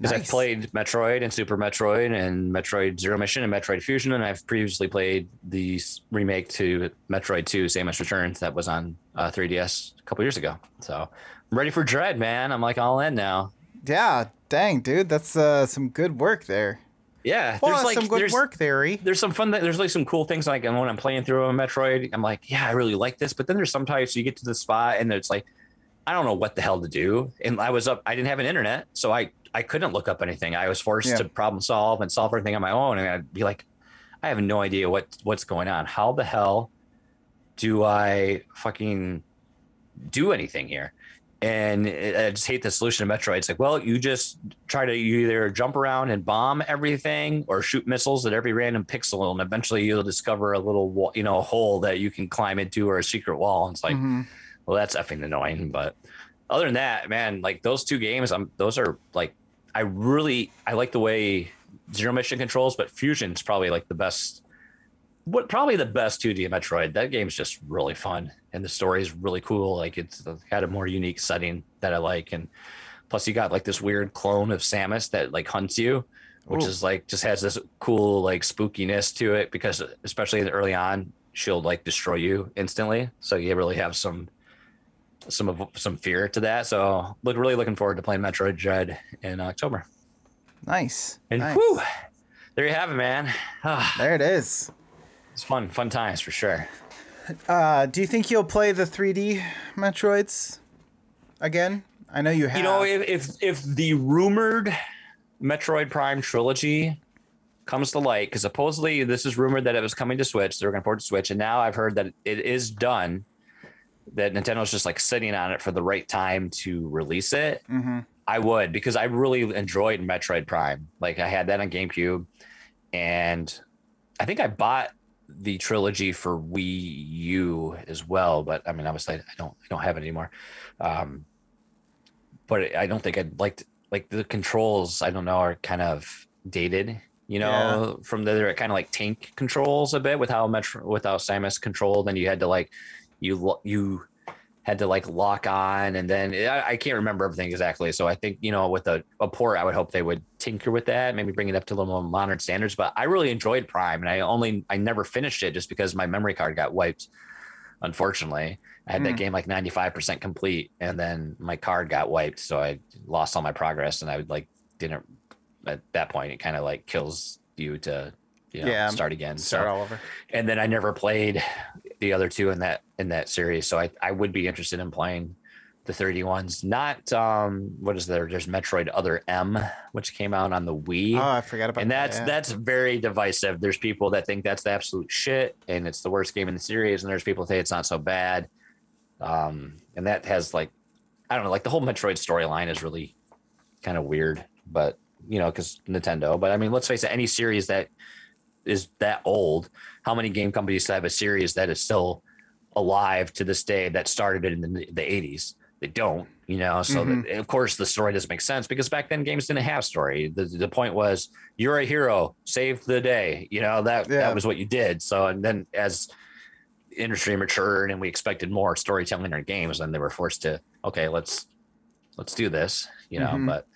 Because nice. I've played Metroid and Super Metroid and Metroid Zero Mission and Metroid Fusion. And I've previously played the remake to Metroid two, Samus Returns, that was on uh, three D S a couple years ago. So I'm ready for Dread, man. I'm like all in now. Yeah. Dang, dude. That's uh, some good work there. Yeah, well, there's like some good there's, work theory. There's some fun. There's like some cool things. Like, and when I'm playing through a Metroid, I'm like, yeah, I really like this. But then there's sometimes you get to the spot and it's like, I don't know what the hell to do. And I was up. I didn't have an internet, so I I couldn't look up anything. I was forced yeah. to problem solve and solve everything on my own. And I'd be like, I have no idea what what's going on. How the hell do I fucking do anything here? And I just hate the solution of Metroid. It's like, well, you just try to you either jump around and bomb everything or shoot missiles at every random pixel. And eventually you'll discover a little, you know, a hole that you can climb into or a secret wall. And it's like, mm-hmm. well, that's effing annoying. But other than that, man, like those two games, I'm, those are like, I really, I like the way Zero Mission controls, but Fusion's probably like the best, what probably the best two D Metroid. That game's just really fun, and the story is really cool. Like it's got a more unique setting that I like, and plus you got like this weird clone of Samus that like hunts you, which Ooh. Is like just has this cool like spookiness to it, because especially in the early on, she'll like destroy you instantly. So you really have some some of some fear to that. So look, really looking forward to playing Metroid Dread in October. Nice, and nice. Whew, there you have it, man. There it is. It's fun, fun times for sure. Uh, do you think you'll play the three D Metroids again? I know you have. You know, if if, if the rumored Metroid Prime trilogy comes to light, because supposedly this is rumored that it was coming to Switch, they were going to port to Switch, and now I've heard that it is done, that Nintendo's just like sitting on it for the right time to release it. Mm-hmm. I would, because I really enjoyed Metroid Prime. Like I had that on GameCube, and I think I bought the trilogy for Wii U as well, but I mean, obviously, I don't, I don't have it anymore. Um, but I don't think I'd like to, like the controls. I don't know, are kind of dated, you know. Yeah. From the they're kind of like tank controls a bit with how much without Samus controlled, and you had to like you you had to like lock on, and then I, I can't remember everything exactly. So I think, you know, with a, a port, I would hope they would tinker with that, maybe bring it up to a little more modern standards. But I really enjoyed Prime, and I only, I never finished it just because my memory card got wiped. Unfortunately, I had mm. that game like ninety-five percent complete, and then my card got wiped. So I lost all my progress, and I would like, didn't at that point, it kind of like kills you to, you know, yeah, start again. Start so, all over. And then I never played the other two in that in that series, so I, I would be interested in playing the three D ones. Not um, what is there? There's Metroid Other M, which came out on the Wii. Oh, I forgot about. And that's that, yeah. that's very divisive. There's people that think that's the absolute shit, and it's the worst game in the series. And there's people that say it's not so bad. Um, and that has like, I don't know, like the whole Metroid storyline is really kind of weird, but you know, because Nintendo. But I mean, let's face it, any series that is that old, how many game companies have a series that is still alive to this day that started in the, the eighties? They don't, you know. So mm-hmm. that, of course the story doesn't make sense, because back then games didn't have story. The, the point was you're a hero, save the day, you know. That yeah. that was what you did. So, and then as industry matured and we expected more storytelling in our games, then they were forced to, okay, let's let's do this, you know. Mm-hmm. But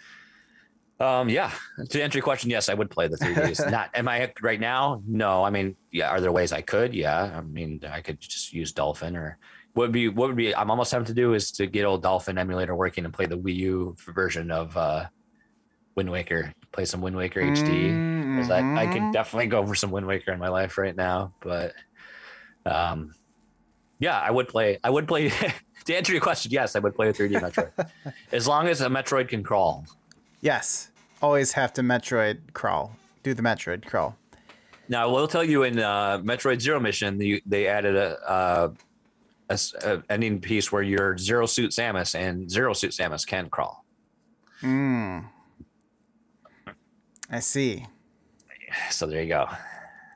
Um, yeah, to answer your question, yes, I would play the three Ds. Not, am I right now? No. I mean, yeah, are there ways I could? Yeah. I mean, I could just use Dolphin or would be what would be I'm almost having to do is to get old Dolphin emulator working and play the Wii U version of uh, Wind Waker. Play some Wind Waker H D because mm-hmm. I, I could definitely go for some Wind Waker in my life right now. But um, yeah, I would play. I would play. To answer your question, yes, I would play a three D Metroid as long as a Metroid can crawl. Yes, always have to Metroid crawl. Do the Metroid crawl. Now I will tell you, in uh, Metroid Zero Mission, they, they added a. Uh, A, a ending piece where you're Zero Suit Samus, and Zero Suit Samus can crawl. Mm. I see. So there you go.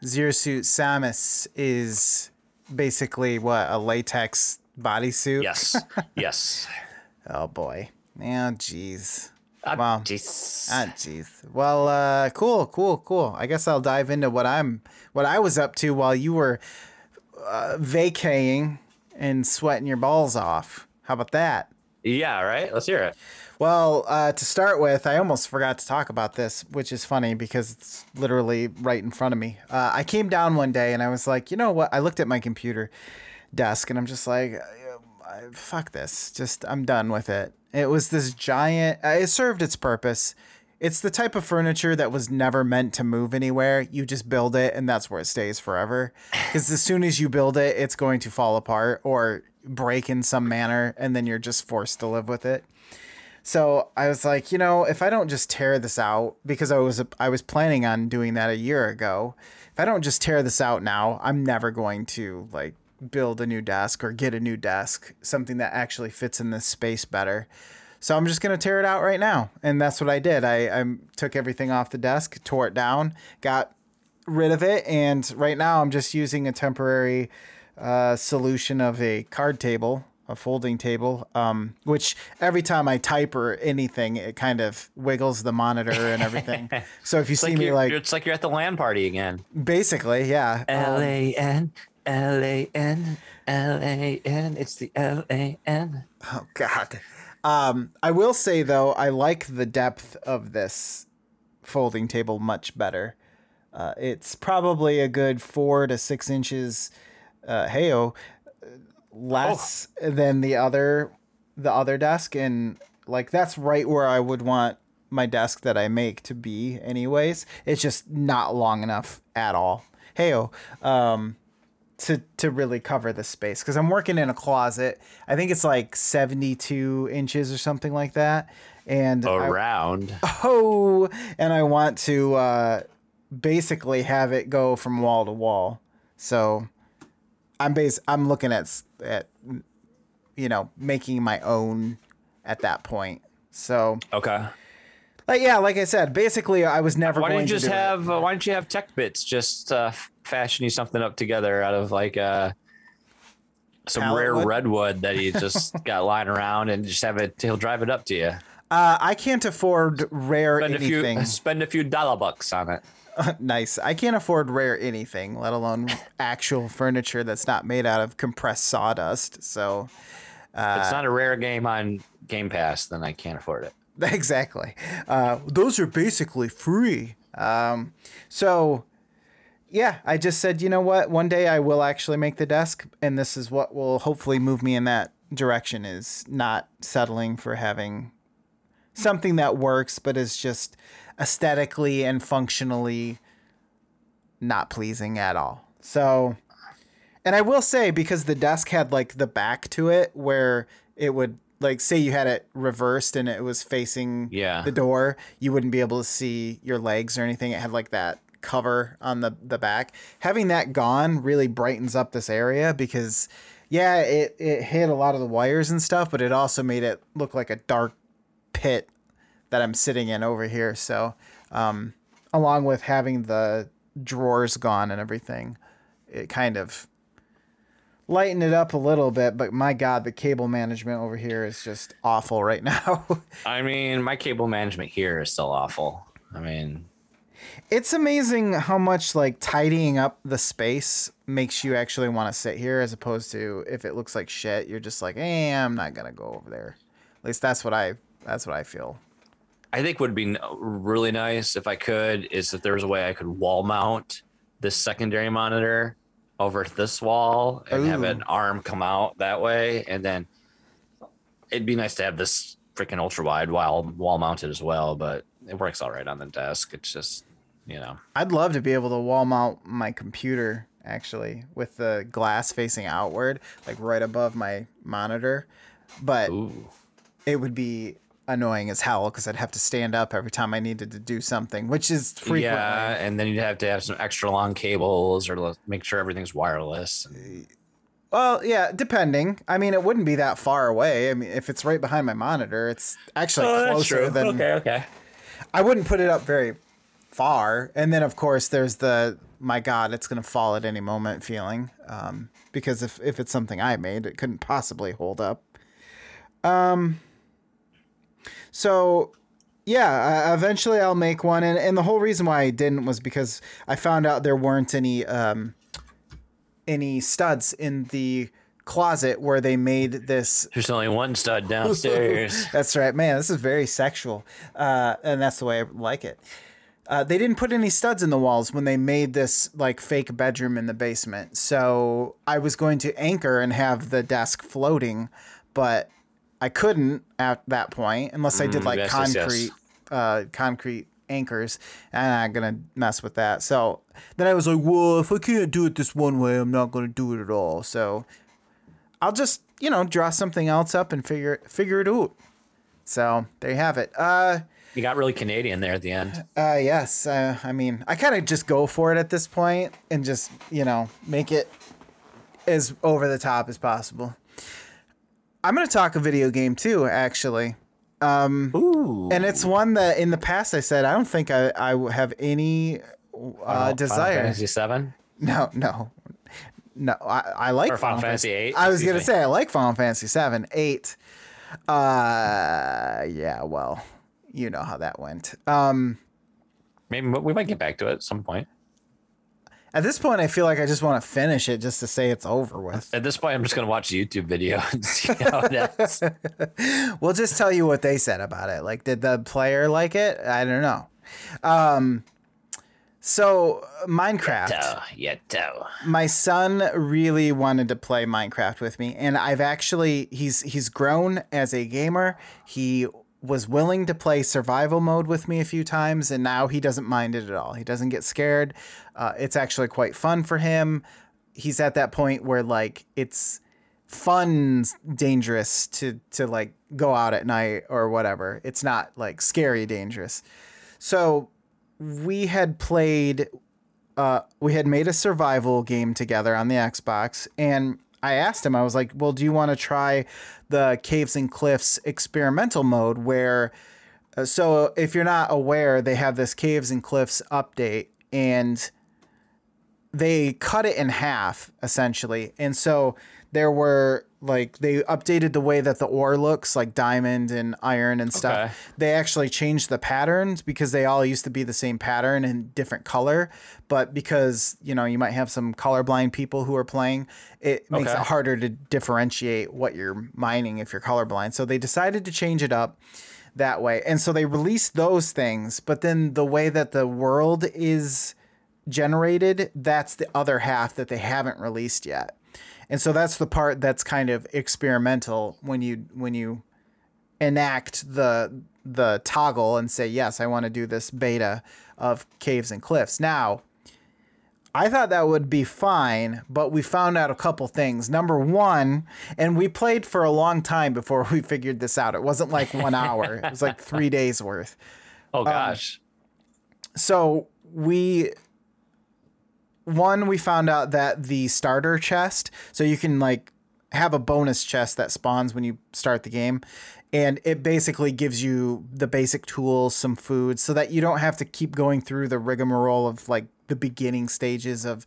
Zero Suit Samus is basically what, a latex bodysuit? Yes. Yes. Oh boy. Oh geez. Ah, wow. Geez. Ah geez. Well, uh, cool, cool, cool. I guess I'll dive into what I'm, what I was up to while you were uh, vacaying. And sweating your balls off. How about that? Yeah, right? Let's hear it. Well, uh, to start with, I almost forgot to talk about this, which is funny because it's literally right in front of me. Uh, I came down one day and I was like, you know what? I looked at my computer desk and I'm just like, fuck this. Just, I'm done with it. It was this giant, it served its purpose. It's the type of furniture that was never meant to move anywhere. You just build it, and that's where it stays forever. Because as soon as you build it, it's going to fall apart or break in some manner, and then you're just forced to live with it. So I was like, you know, if I don't just tear this out, because I was I was planning on doing that a year ago. If I don't just tear this out now, I'm never going to like build a new desk or get a new desk, something that actually fits in this space better. So I'm just going to tear it out right now. And that's what I did. I, I took everything off the desk, tore it down, got rid of it. And right now I'm just using a temporary uh, solution of a card table, a folding table, um, which every time I type or anything, it kind of wiggles the monitor and everything. So if you see like me like... It's like you're at the LAN party again. Basically, yeah. L A N L A N L A N It's the L A N Oh, God. Um, I will say, though, I like the depth of this folding table much better. Uh, it's probably a good four to six inches uh, heyo less oh. than the other the other desk. And like that's right where I would want my desk that I make to be anyways. It's just not long enough at all. Heyo. Um to to really cover the space because I'm working in a closet. I think it's like seventy-two inches or something like that. And around. I, oh, and I want to uh, basically have it go from wall to wall. So I'm bas- I'm looking at, at, you know, making my own at that point. So. Okay. Like, yeah, like I said, basically I was never why going to do have, it. Uh, why don't you have Tech Bits just uh, fashion you something up together out of like uh, some Pallet rare wood? redwood that he just got lying around and just have it, he'll drive it up to you. Uh, I can't afford rare spend anything. A few, spend a few dollar bucks on it. Nice. I can't afford rare anything, let alone actual furniture that's not made out of compressed sawdust. So uh, if it's not a rare game on Game Pass, then I can't afford it. Exactly. Uh, those are basically free. Um, so, yeah, I just said, you know what? One day I will actually make the desk, and this is what will hopefully move me in that direction, is not settling for having something that works but is just aesthetically and functionally not pleasing at all. So, and I will say, because the desk had, like, the back to it where it would... Like, say you had it reversed and it was facing yeah. the door, you wouldn't be able to see your legs or anything. It had, like, that cover on the, the back. Having that gone really brightens up this area because, yeah, it, it hit a lot of the wires and stuff, but it also made it look like a dark pit that I'm sitting in over here. So, um, along with having the drawers gone and everything, it kind of... lighten it up a little bit, but my God, the cable management over here is just awful right now. I mean, my cable management here is still awful. I mean, it's amazing how much like tidying up the space makes you actually want to sit here, as opposed to if it looks like shit, you're just like, eh, I'm not gonna go over there. At least that's what I that's what I feel. I think would be really nice if I could is if there was a way I could wall mount this secondary monitor over this wall and Ooh. have an arm come out that way. And then it'd be nice to have this freaking ultra wide wall, wall mounted as well, but it works all right on the desk. It's just, you know, I'd love to be able to wall mount my computer actually with the glass facing outward, like right above my monitor, but Ooh. it would be annoying as hell because I'd have to stand up every time I needed to do something, which is frequently. Yeah, and then you'd have to have some extra long cables or make sure everything's wireless. Well, yeah, depending. I mean, it wouldn't be that far away. I mean, if it's right behind my monitor, it's actually oh, closer than... Okay, okay. I wouldn't put it up very far. And then, of course, there's the, my God, it's going to fall at any moment feeling. Um, because if, if it's something I made, it couldn't possibly hold up. Um... So, yeah, uh, eventually I'll make one. And, and the whole reason why I didn't was because I found out there weren't any um, any studs in the closet where they made this. There's only one stud downstairs. That's right. Man, this is very sexual. Uh, and that's the way I like it. Uh, they didn't put any studs in the walls when they made this like fake bedroom in the basement. So I was going to anchor and have the desk floating, but I couldn't at that point unless I did like mm, yes, concrete yes, yes. Uh, concrete anchors, and I'm going to mess with that. So then I was like, well, if I can't do it this one way, I'm not going to do it at all. So I'll just, you know, draw something else up and figure, figure it out. So there you have it. Uh, you got really Canadian there at the end. Uh, yes. Uh, I mean, I kind of just go for it at this point and just, you know, make it as over the top as possible. I'm going to talk a video game, too, actually. Um, Ooh. And it's one that in the past I said, I don't think I, I have any uh, oh, desire. Final Fantasy seven? No, no. No, I, I like or Final, Final Fantasy, Fantasy eight. I was going to say, I like Final Fantasy seven, eight. Uh, yeah, well, you know how that went. Um, Maybe we might get back to it at some point. At this point, I feel like I just want to finish it just to say it's over with. At this point, I'm just going to watch a YouTube video and see how it ends. We'll just tell you what they said about it. Like, did the player like it? I don't know. Um, so, Minecraft. Yeah, my son really wanted to play Minecraft with me. And I've actually, he's he's grown as a gamer. He was willing to play survival mode with me a few times, and now he doesn't mind it at all. He doesn't get scared. Uh, it's actually quite fun for him. He's at that point where like it's fun, dangerous to to like go out at night or whatever. It's not like scary dangerous. So we had played, uh, we had made a survival game together on the Xbox, and I asked him, I was like, well, do you want to try the Caves and Cliffs experimental mode where, uh, so if you're not aware, they have this Caves and Cliffs update and they cut it in half essentially. And so there were like, they updated the way that the ore looks, like diamond and iron and stuff. Okay. They actually changed the patterns because they all used to be the same pattern and different color. But because, you know, you might have some colorblind people who are playing, it makes okay. it harder to differentiate what you're mining if you're colorblind. So they decided to change it up that way. And so they released those things. But then the way that the world is generated, that's the other half that they haven't released yet. And so that's the part that's kind of experimental when you when you enact the the toggle and say, yes, I want to do this beta of Caves and Cliffs. Now, I thought that would be fine, but we found out a couple things. Number one, and we played for a long time before we figured this out. It wasn't like one hour. It was like three days worth. Oh, gosh. Um, so we... One, we found out that the starter chest, so you can like have a bonus chest that spawns when you start the game, and it basically gives you the basic tools, some food, so that you don't have to keep going through the rigmarole of like the beginning stages of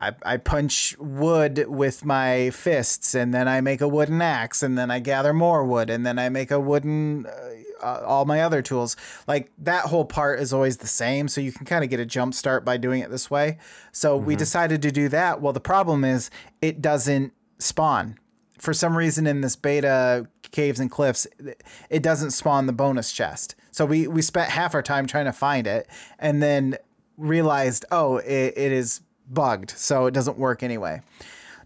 I, I punch wood with my fists, and then I make a wooden axe, and then I gather more wood, and then I make a wooden... Uh, Uh, all my other tools, like that whole part is always the same. So you can kind of get a jump start by doing it this way. So mm-hmm. we decided to do that. Well, the problem is it doesn't spawn for some reason in this beta Caves and Cliffs. It doesn't spawn the bonus chest. So we, we spent half our time trying to find it and then realized, oh, it, it is bugged, so it doesn't work anyway.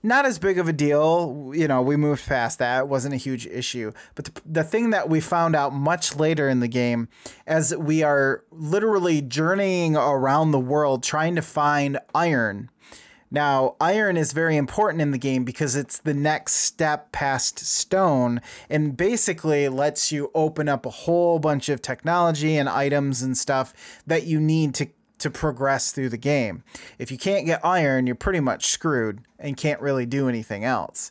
Not as big of a deal. You know, we moved past that. It wasn't a huge issue. But the, the thing that we found out much later in the game, as we are literally journeying around the world trying to find iron. Now, iron is very important in the game because it's the next step past stone and basically lets you open up a whole bunch of technology and items and stuff that you need to to progress through the game. If you can't get iron, you're pretty much screwed and can't really do anything else.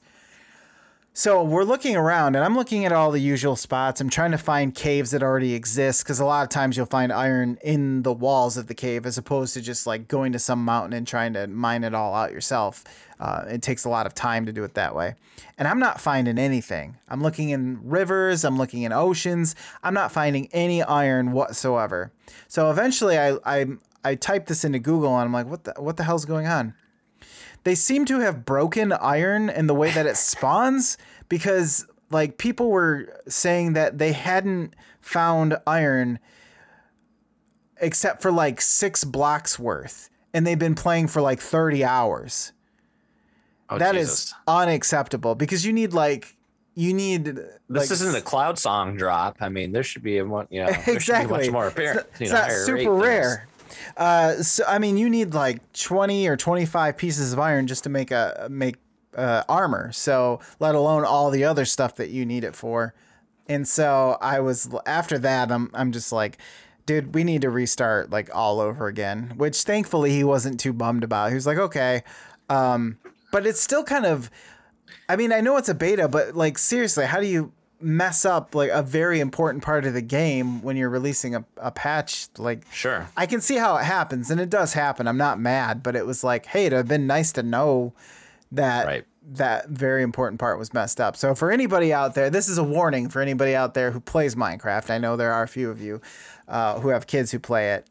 So we're looking around, and I'm looking at all the usual spots. I'm trying to find caves that already exist, because a lot of times you'll find iron in the walls of the cave as opposed to just like going to some mountain and trying to mine it all out yourself. Uh, it takes a lot of time to do it that way. And I'm not finding anything. I'm looking in rivers. I'm looking in oceans. I'm not finding any iron whatsoever. So eventually I, I, I typed this into Google, and I'm like, what the, what the hell's going on? They seem to have broken iron in the way that it spawns, because like people were saying that they hadn't found iron except for like six blocks worth, and they've been playing for like thirty hours. Oh, that Jesus. Is unacceptable, because you need like you need. This like, isn't a Cloud Song drop. I mean, there should be a one. You know, exactly. There should be much more apparent. It's not, it's know, not super rare. Things. Uh, so, I mean, you need like twenty or twenty-five pieces of iron just to make a, make, uh, armor. So let alone all the other stuff that you need it for. And so I was, after that, I'm, I'm just like, dude, we need to restart like all over again, which thankfully he wasn't too bummed about. He was like, okay. Um, but it's still kind of, I mean, I know it's a beta, but like, seriously, how do you mess up like a very important part of the game when you're releasing a, a patch? Like, sure, I can see how it happens, and it does happen. I'm not mad, but it was like, hey, it would have been nice to know that right. that very important part was messed up. So for anybody out there, this is a warning for anybody out there who plays Minecraft. I know there are a few of you uh, who have kids who play it.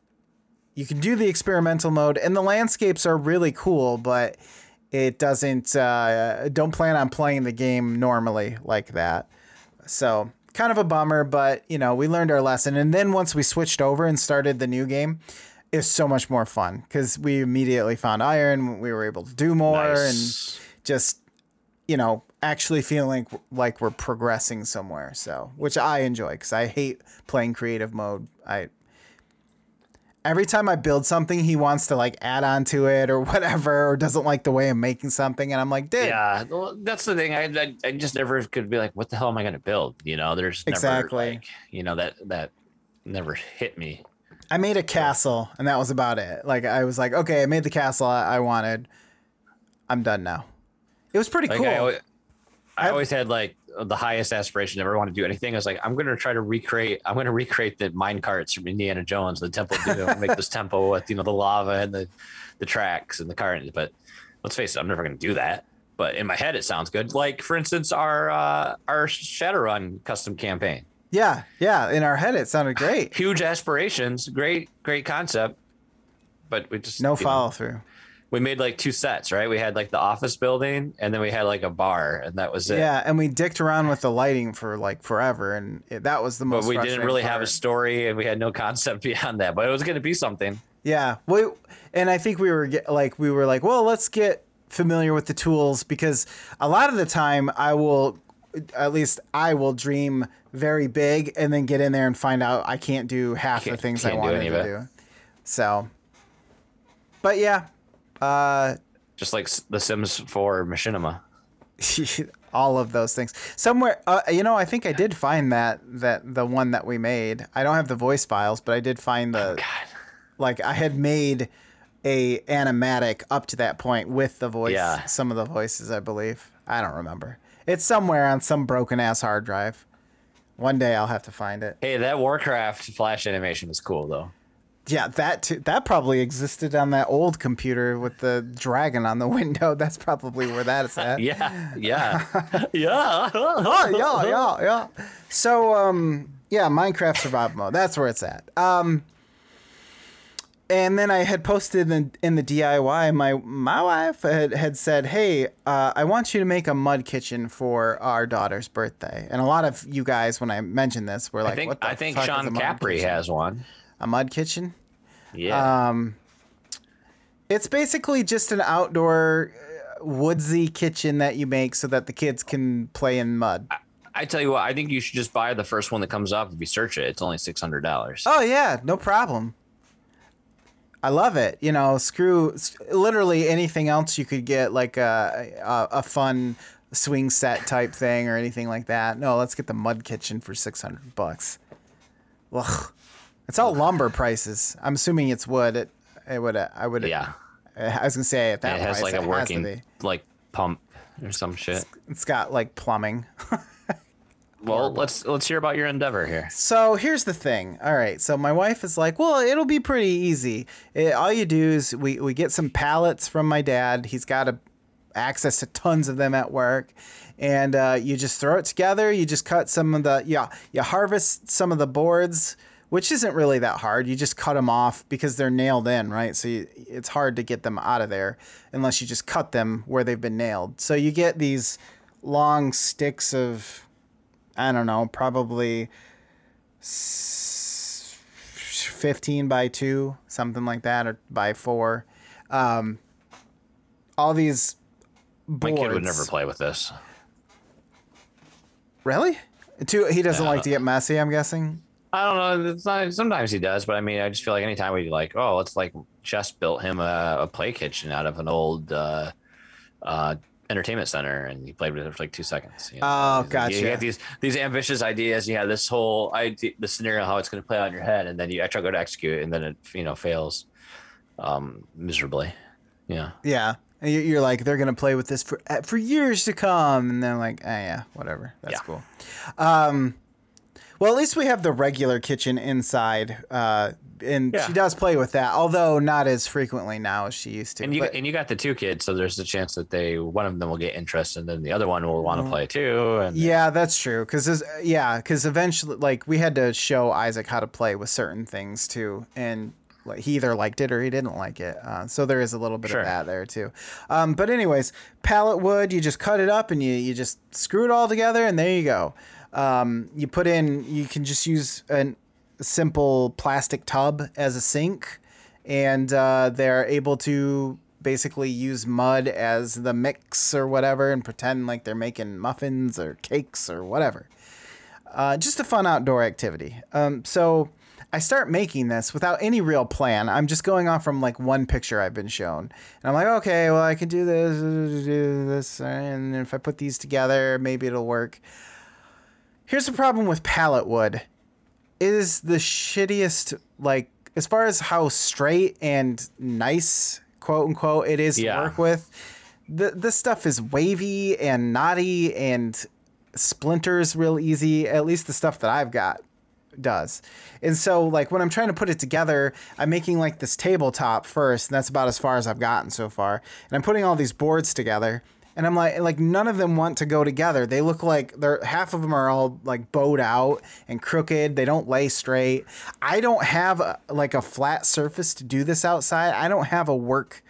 You can do the experimental mode, and the landscapes are really cool, but it doesn't uh, don't plan on playing the game normally like that. So kind of a bummer, but, you know, we learned our lesson. And then once we switched over and started the new game, it's so much more fun because we immediately found iron. We were able to do more nice. and just, you know, actually feeling like we're progressing somewhere. So, which I enjoy, because I hate playing creative mode. I every time I build something, he wants to like add on to it or whatever, or doesn't like the way I'm making something. And I'm like, dude, yeah, well, that's the thing. I, I I just never could be like, what the hell am I going to build? You know, there's exactly, never, like, you know, that, that never hit me. I made a castle, and that was about it. Like, I was like, okay, I made the castle I, I wanted. I'm done now. It was pretty like, cool. I always, I always had like the highest aspiration, never want to do anything. I was like, I'm going to try to recreate, I'm going to recreate the mine carts from Indiana Jones, the temple, you know, make this temple with, you know, the lava and the, the tracks and the cart. But let's face it, I'm never going to do that. But in my head, it sounds good. Like, for instance, our, uh, our Shadowrun custom campaign. Yeah. Yeah. In our head, it sounded great. Huge aspirations. Great, great concept. But we just, no follow know. through. We made like two sets, right? We had like the office building, and then we had like a bar, and that was it. Yeah, and we dicked around with the lighting for like forever, and it, that was the most. But we didn't really part. have a story, and we had no concept beyond that. But it was going to be something. Yeah, we, and I think we were get, like we were like, well, let's get familiar with the tools, because a lot of the time I will, at least I will dream very big, and then get in there and find out I can't do half can't, the things I wanted do to do. So, but yeah. Uh, just like The Sims four Machinima. All of those things. Somewhere, uh, you know, I think I did find that, that the one that we made. I don't have the voice files, but I did find the, oh, God. like I had made a animatic up to that point with the voice, yeah. some of the voices, I believe. I don't remember. It's somewhere on some broken ass hard drive. One day I'll have to find it. Hey, that Warcraft Flash animation was cool though. Yeah, that too, that probably existed on that old computer with the dragon on the window. That's probably where that is at. yeah, yeah, yeah. oh, yeah, yeah, yeah. So, um, yeah, Minecraft Survival Mode. That's where it's at. Um, and then I had posted in, in the D I Y. My my wife had, had said, "Hey, uh, I want you to make a mud kitchen for our daughter's birthday." And a lot of you guys, when I mentioned this, were like, I think, what the I think fuck Sean is a mud Capri kitchen? has one. A mud kitchen? Yeah. Um, It's basically just an outdoor woodsy kitchen that you make so that the kids can play in mud. I, I tell you what, I think you should just buy the first one that comes up. If you search it, it's only six hundred dollars. Oh, yeah, no problem. I love it. You know, screw literally anything else you could get, like a, a, a fun swing set type thing or anything like that. No, let's get the mud kitchen for six hundred bucks. Ugh. It's all lumber prices. I'm assuming it's wood. It, it would. I would. Yeah. I was gonna say at that. It has price, like a working like pump or some shit. It's, it's got like plumbing. Well, let's let's hear about your endeavor here. So here's the thing. All right. So my wife is like, well, it'll be pretty easy. It, all you do is we we get some pallets from my dad. He's got a access to tons of them at work. And uh, you just throw it together. You just cut some of the yeah. You harvest some of the boards, which isn't really that hard. You just cut them off because they're nailed in, right? So you, it's hard to get them out of there unless you just cut them where they've been nailed. So you get these long sticks of, I don't know, probably fifteen by two, something like that, or by four. Um, all these boards. My kid would never play with this. Really? Too, he doesn't yeah. like to get messy, I'm guessing? I don't know. It's not, sometimes he does, but I mean, I just feel like anytime we like, oh, let's like just built him a, a play kitchen out of an old uh, uh, entertainment center, and he played with it for like two seconds. You know? Oh, He's gotcha. Like, you have these these ambitious ideas. You have this whole idea, the scenario how it's going to play out in your head, and then you actually go to execute, and then it you know fails um, miserably. Yeah. Yeah. And you're like, they're going to play with this for for years to come, and they're like, oh, yeah, whatever. That's yeah. cool. Um, Well, at least we have the regular kitchen inside, uh, and yeah. she does play with that, although not as frequently now as she used to. And you but, and you got the two kids, so there's the chance that they one of them will get interested, and then the other one will want to play too. And yeah, that's true. Because yeah, because eventually, like we had to show Isaac how to play with certain things too, and he either liked it or he didn't like it. Uh, so there is a little bit sure. of that there too. Um, but anyways, pallet wood, you just cut it up and you you just screw it all together, and there you go. Um, you put in, you can just use an, a simple plastic tub as a sink, and uh, they're able to basically use mud as the mix or whatever and pretend like they're making muffins or cakes or whatever. Uh, just a fun outdoor activity. Um, so I start making this without any real plan. I'm just going off from like one picture I've been shown. And I'm like, okay, well, I can do this, do this, and if I put these together, maybe it'll work. Here's the problem with pallet wood. It is the shittiest, like, as far as how straight and nice, quote unquote, it is yeah. to work with. The, this stuff is wavy and knotty and splinters real easy, at least the stuff that I've got does. And so, like, when I'm trying to put it together, I'm making, like, this tabletop first, and that's about as far as I've gotten so far. And I'm putting all these boards together. And I'm like, like none of them want to go together. They look like they're half of them are all like bowed out and crooked. They don't lay straight. I don't have a, like a flat surface to do this outside. I don't have a work,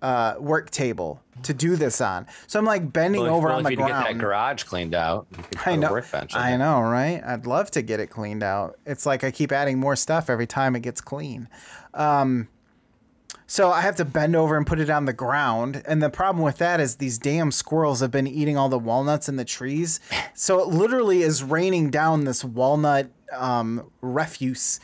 uh, work table to do this on. So I'm like bending well, over well, on the ground. If you get that garage cleaned out, you could put a workbench in there. I know, right? I'd love to get it cleaned out. It's like I keep adding more stuff every time it gets clean. Um, So I have to bend over and put it on the ground. And the problem with that is these damn squirrels have been eating all the walnuts in the trees. So it literally is raining down this walnut um, refuse,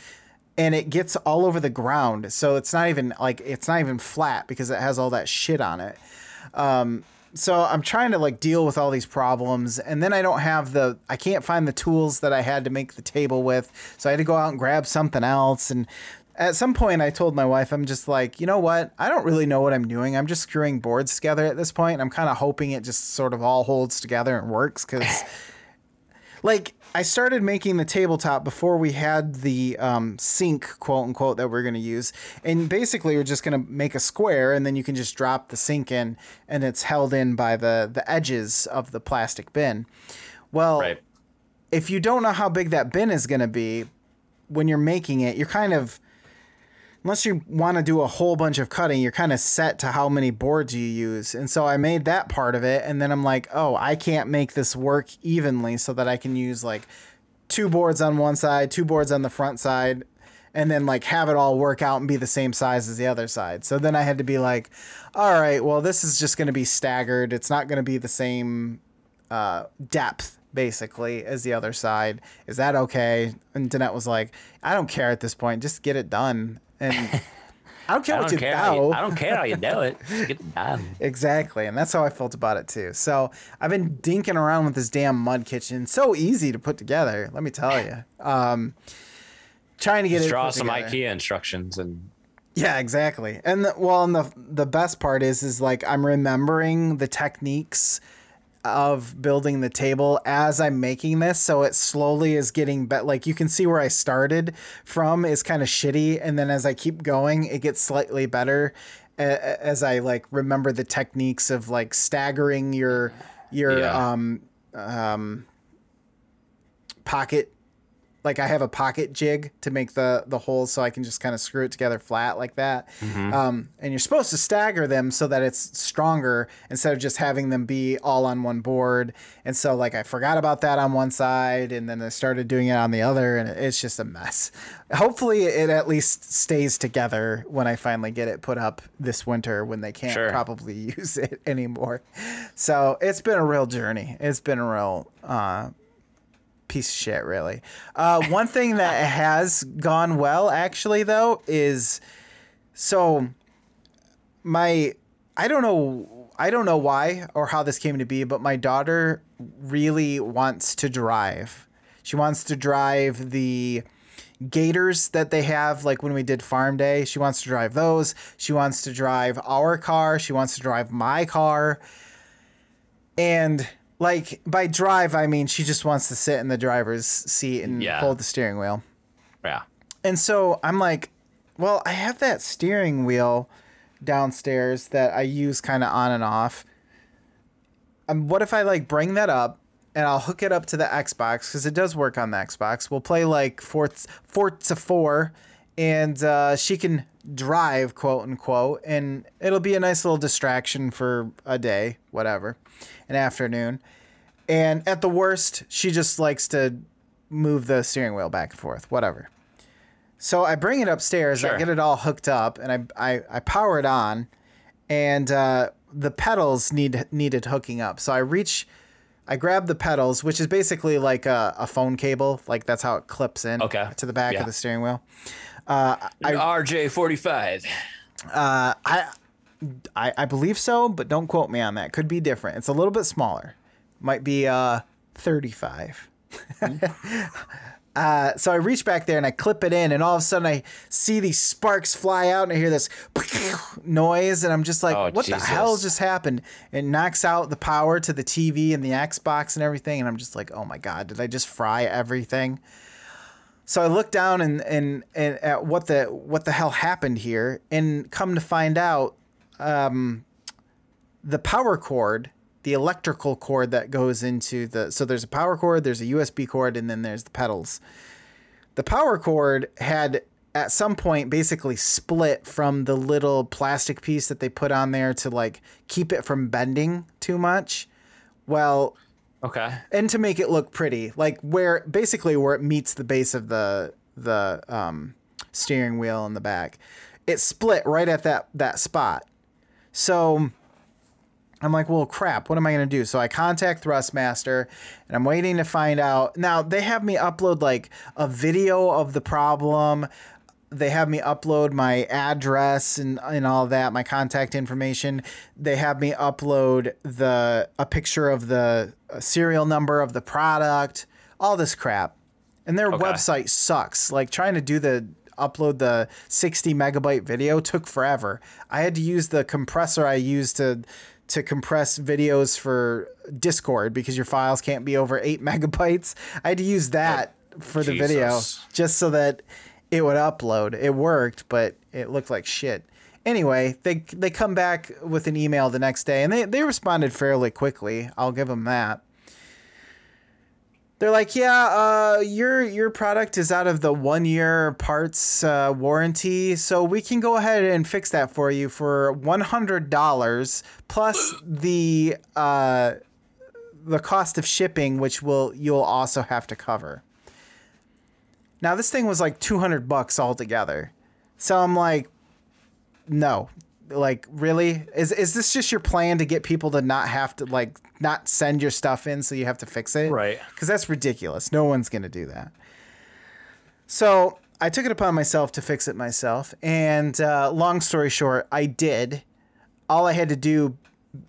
and it gets all over the ground. So it's not even like it's not even flat because it has all that shit on it. Um, so I'm trying to like deal with all these problems. And then I don't have the I can't find the tools that I had to make the table with. So I had to go out and grab something else. And at some point, I told my wife, I'm just like, you know what? I don't really know what I'm doing. I'm just screwing boards together at this point. I'm kind of hoping it just sort of all holds together and works because, like, I started making the tabletop before we had the um, sink, quote unquote, that we're going to use. And basically, we're just going to make a square, and then you can just drop the sink in, and it's held in by the, the edges of the plastic bin. Well, right. If you don't know how big that bin is going to be when you're making it, you're kind of... Unless you want to do a whole bunch of cutting, you're kind of set to how many boards you use. And so I made that part of it. And then I'm like, oh, I can't make this work evenly so that I can use like two boards on one side, two boards on the front side. and then like have it all work out and be the same size as the other side. So then I had to be like, all right, well, this is just going to be staggered. It's not going to be the same uh, depth basically as the other side. Is that okay? And Danette was like, I don't care at this point. Just get it done. And I don't care I what don't you know. I don't care how you do it. Just get it done. Exactly. And that's how I felt about it too. So I've been dinking around with this damn mud kitchen. So easy to put together, let me tell you. Um, trying to get Just it draw some together. IKEA instructions and yeah, exactly. And the, well, and the the best part is is like I'm remembering the techniques of building the table as I'm making this, so it slowly is getting better. Like you can see where I started from is kind of shitty, and then as I keep going it gets slightly better as I like remember the techniques of like staggering your your yeah. um um pocket. Like I have a pocket jig to make the the holes so I can just kind of screw it together flat like that. Mm-hmm. Um, and you're supposed to stagger them so that it's stronger instead of just having them be all on one board. And so like I forgot about that on one side and then I started doing it on the other and it's just a mess. Hopefully it at least stays together when I finally get it put up this winter when they can't sure. probably use it anymore. So it's been a real journey. It's been a real... Uh, piece of shit, really. Uh, one thing that has gone well, actually, though, is so my I don't know I don't know why or how this came to be, but my daughter really wants to drive. She wants to drive the gators that they have, like when we did Farm Day. She wants to drive those. She wants to drive our car. She wants to drive my car, and. Like, by drive, I mean, she just wants to sit in the driver's seat and yeah. hold the steering wheel. Yeah. And so I'm like, well, I have that steering wheel downstairs that I use kind of on and off. Um, what if I, like, bring that up and I'll hook it up to the Xbox because it does work on the Xbox. We'll play, like, Forza four and uh, she can drive, quote unquote, and it'll be a nice little distraction for a day, whatever. An afternoon. And at the worst, she just likes to move the steering wheel back and forth, whatever. So I bring it upstairs. Sure. I get it all hooked up and I, I, I power it on and, uh, the pedals need needed hooking up. So I reach, I grab the pedals, which is basically like a, a phone cable. Like that's how it clips in okay. to the back yeah. of the steering wheel. Uh, I, R J forty-five. Uh, I, I, I believe so, but don't quote me on that. Could be different. It's a little bit smaller. Might be uh, thirty-five. uh, so I reach back there and I clip it in, and all of a sudden I see these sparks fly out, and I hear this noise, and I'm just like, oh, what Jesus. the hell just happened? It knocks out the power to the T V and the Xbox and everything, and I'm just like, oh my God, did I just fry everything? So I look down and, and, and at what the what the hell happened here, and come to find out, Um, the power cord, the electrical cord that goes into the, so there's a power cord, there's a U S B cord, and then there's the pedals. The power cord had at some point basically split from the little plastic piece that they put on there to like keep it from bending too much. Well, okay. And to make it look pretty, like where basically where it meets the base of the, the, um, steering wheel in the back, it split right at that, that spot. So I'm like, well, crap, what am I going to do? So I contact Thrustmaster and I'm waiting to find out. Now, they have me upload like a video of the problem. They have me upload my address and, and all that, my contact information. They have me upload the a picture of the serial number of the product, all this crap. And their okay. website sucks. Like trying to do the upload the sixty megabyte video took forever. I had to use the compressor I used to to compress videos for Discord because your files can't be over eight megabytes. I had to use that oh, for the Jesus. video just so that it would upload. It worked, but it looked like shit. Anyway, they they come back with an email the next day and they, they responded fairly quickly. I'll give them that. They're like, yeah, uh, your your product is out of the one-year parts uh, warranty, so we can go ahead and fix that for you for one hundred dollars plus the uh, the cost of shipping, which will you'll also have to cover. Now this thing was like two hundred bucks altogether. So I'm like, no, like really? Is is this just your plan to get people to not have to like not send your stuff in so you have to fix it? Right. Because that's ridiculous. No one's going to do that. So I took it upon myself to fix it myself. And uh, long story short, I did. All I had to do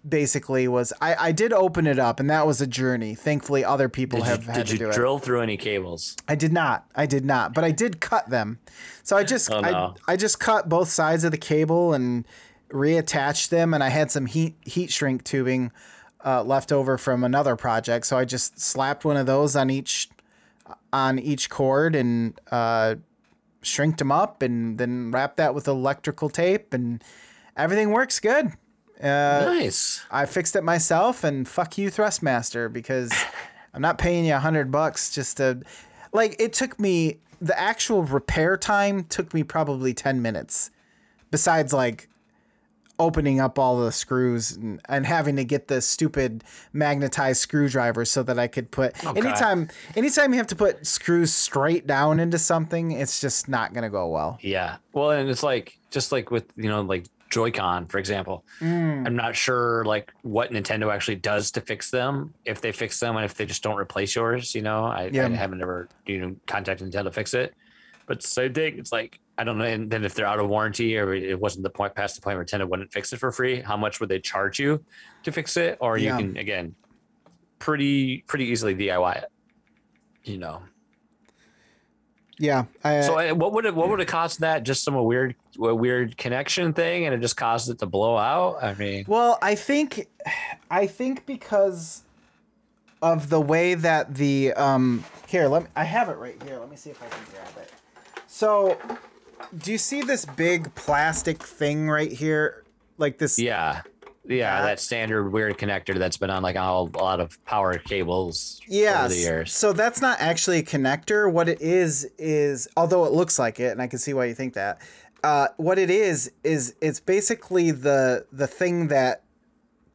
basically was I, I did open it up, and that was a journey. Thankfully, other people did have you, had to do it. Did you drill through any cables? I did not. I did not. But I did cut them. So I just oh, no. I, I just cut both sides of the cable and reattached them. And I had some heat heat shrink tubing uh, left over from another project. So I just slapped one of those on each on each cord and uh, shrinked them up, and then wrapped that with electrical tape, and everything works good. Uh, nice. I fixed it myself, and fuck you, Thrustmaster, because I'm not paying you a hundred bucks just to, like, it took me, the actual repair time took me probably ten minutes, besides like opening up all the screws and, and having to get the stupid magnetized screwdriver so that I could put oh, anytime, God. anytime you have to put screws straight down into something, it's just not going to go well. Yeah. Well, and it's like, just like with, you know, like Joy-Con, for example, mm. I'm not sure like what Nintendo actually does to fix them, if they fix them, and if they just don't replace yours, you know, I, yeah. I haven't ever, you know, contacted Nintendo to fix it, but same thing. It's like, I don't know. And then if they're out of warranty, or it wasn't the point past the point where Nintendo wouldn't fix it for free, how much would they charge you to fix it? Or yeah. you can, again, pretty, pretty easily D I Y it, you know? Yeah. I, so I, what would it, what would it cost that? Just some weird, a weird connection thing, and it just caused it to blow out. I mean, well, I think, I think because of the way that the um here, let me, I have it right here. Let me see if I can grab it. So, do you see this big plastic thing right here? Like this? Yeah, yeah. Uh, that standard weird connector that's been on like a, whole, a lot of power cables yeah, over the years. So that's not actually a connector. What it is is, although it looks like it, and I can see why you think that. Uh, what it is, is it's basically the the thing that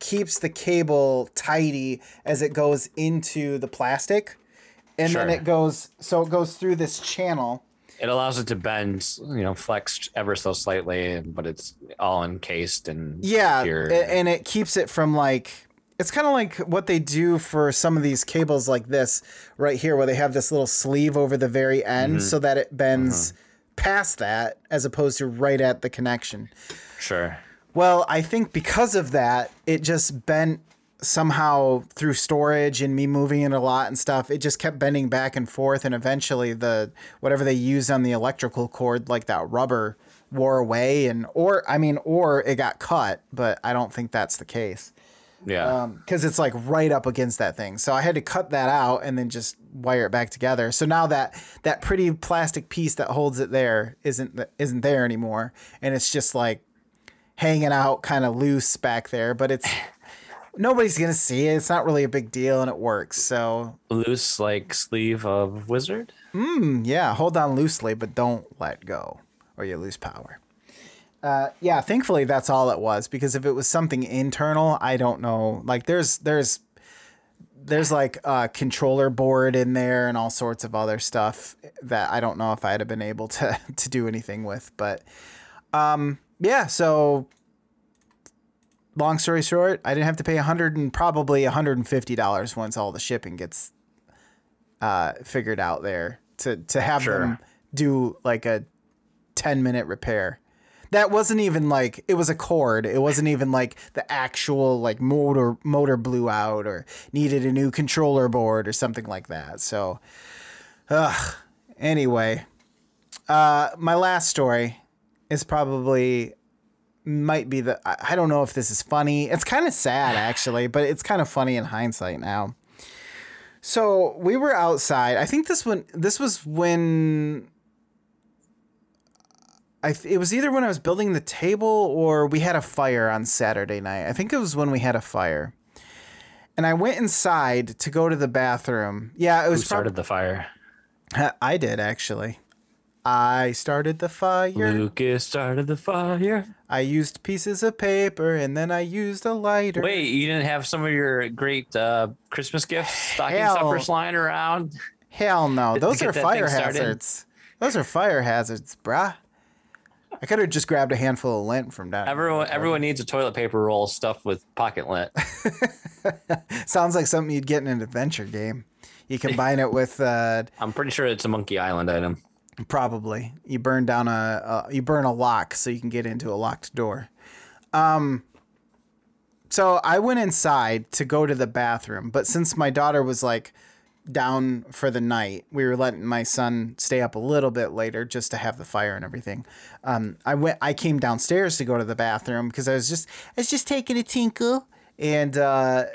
keeps the cable tidy as it goes into the plastic. And sure. then it goes, so it goes through this channel. It allows it to bend, you know, flexed ever so slightly, but it's all encased and yeah, secured. And it keeps it from like, it's kind of like what they do for some of these cables like this right here, where they have this little sleeve over the very end mm-hmm. so that it bends mm-hmm. past that as opposed to right at the connection. Sure. Well, I think because of that, it just bent somehow through storage and me moving it a lot and stuff. It just kept bending back and forth, and eventually the whatever they used on the electrical cord, like that rubber, wore away, and or I mean, or it got cut, but I don't think that's the case. Yeah. Because um, it's like right up against that thing. So I had to cut that out and then just wire it back together. So now that that pretty plastic piece that holds it there isn't isn't there anymore. And it's just like hanging out kind of loose back there. But it's nobody's going to see it. It's not really a big deal, and it works. So loose like sleeve of Wizard? Mm, yeah. Hold on loosely, but don't let go or you lose power. Uh, yeah, thankfully that's all it was, because if it was something internal, I don't know. Like there's there's there's like a controller board in there and all sorts of other stuff that I don't know if I'd have been able to to do anything with. But um, yeah, so long story short, I didn't have to pay a hundred and probably a hundred and fifty dollars once all the shipping gets uh, figured out there to to have sure. them do like a ten minute repair. That wasn't even like, it was a cord. It wasn't even like the actual like motor motor blew out or needed a new controller board or something like that. So, ugh. Anyway, uh, my last story is probably might be the, I, I don't know if this is funny. It's kind of sad actually, but it's kind of funny in hindsight now. So we were outside. I think this one, this was when I th- it was either when I was building the table or we had a fire on Saturday night. I think it was when we had a fire, and I went inside to go to the bathroom. Yeah, it was. Who started prob- the fire? I did actually. I started the fire. Lucas started the fire. I used pieces of paper, and then I used a lighter. Wait, you didn't have some of your great uh, Christmas gifts, stocking Hell. stuffers lying around? Hell no. Those are fire hazards. Those are fire hazards, brah. I could have just grabbed a handful of lint from down. Everyone, everyone needs a toilet paper roll stuffed with pocket lint. Sounds like something you'd get in an adventure game. You combine it with. Uh, I'm pretty sure it's a Monkey Island item. Probably. You burn down a, a you burn a lock so you can get into a locked door. Um, so I went inside to go to the bathroom, but since my daughter was like down for the night, we were letting my son stay up a little bit later just to have the fire and everything. Um, I went, I came downstairs to go to the bathroom because I was just, I was just taking a tinkle, and uh,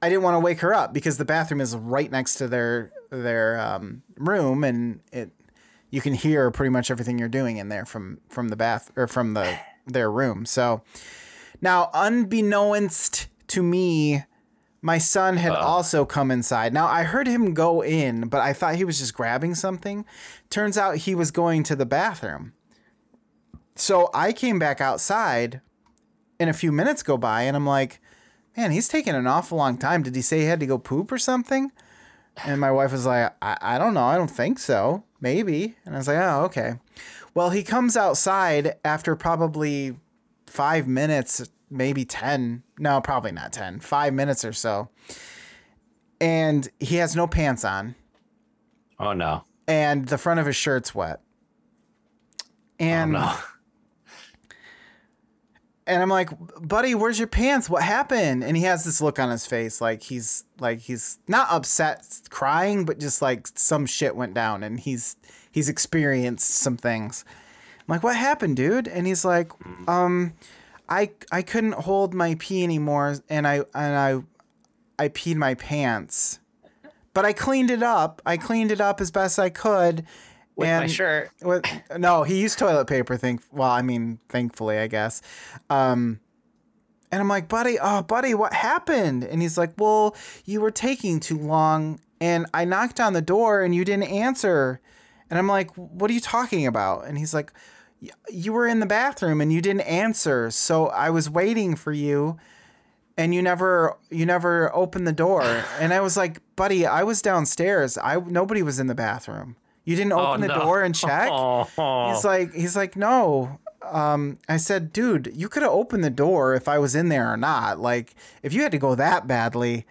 I didn't want to wake her up because the bathroom is right next to their their um, room, and it you can hear pretty much everything you're doing in there from from the bath or from the their room. So now, unbeknownst to me, my son had Uh-oh. also come inside. Now, I heard him go in, but I thought he was just grabbing something. Turns out he was going to the bathroom. So I came back outside, and a few minutes go by, and I'm like, man, he's taking an awful long time. Did he say he had to go poop or something? And my wife was like, I, I don't know. I don't think so. Maybe. And I was like, oh, okay. Well, he comes outside after probably five minutes maybe ten, no, probably not ten, five minutes or so. And he has no pants on. Oh no. And the front of his shirt's wet. And, oh, no. And I'm like, buddy, where's your pants? What happened? And he has this look on his face. Like he's like, he's not upset crying, but just like some shit went down and he's, he's experienced some things. I'm like, what happened, dude? And he's like, um, I I couldn't hold my pee anymore, and I and I I peed my pants, but I cleaned it up. I cleaned it up as best I could. With and my shirt. With, no, he used toilet paper. Think well, I mean, thankfully, I guess. Um, and I'm like, buddy, oh, buddy, what happened? And he's like, well, you were taking too long, and I knocked on the door, and you didn't answer. And I'm like, what are you talking about? And he's like, you were in the bathroom and you didn't answer. So I was waiting for you and you never, you never opened the door. And I was like, buddy, I was downstairs. I, nobody was in the bathroom. You didn't open oh, the no. door and check. Oh, oh. He's like, he's like, no. Um, I said, dude, you could have opened the door if I was in there or not. Like if you had to go that badly,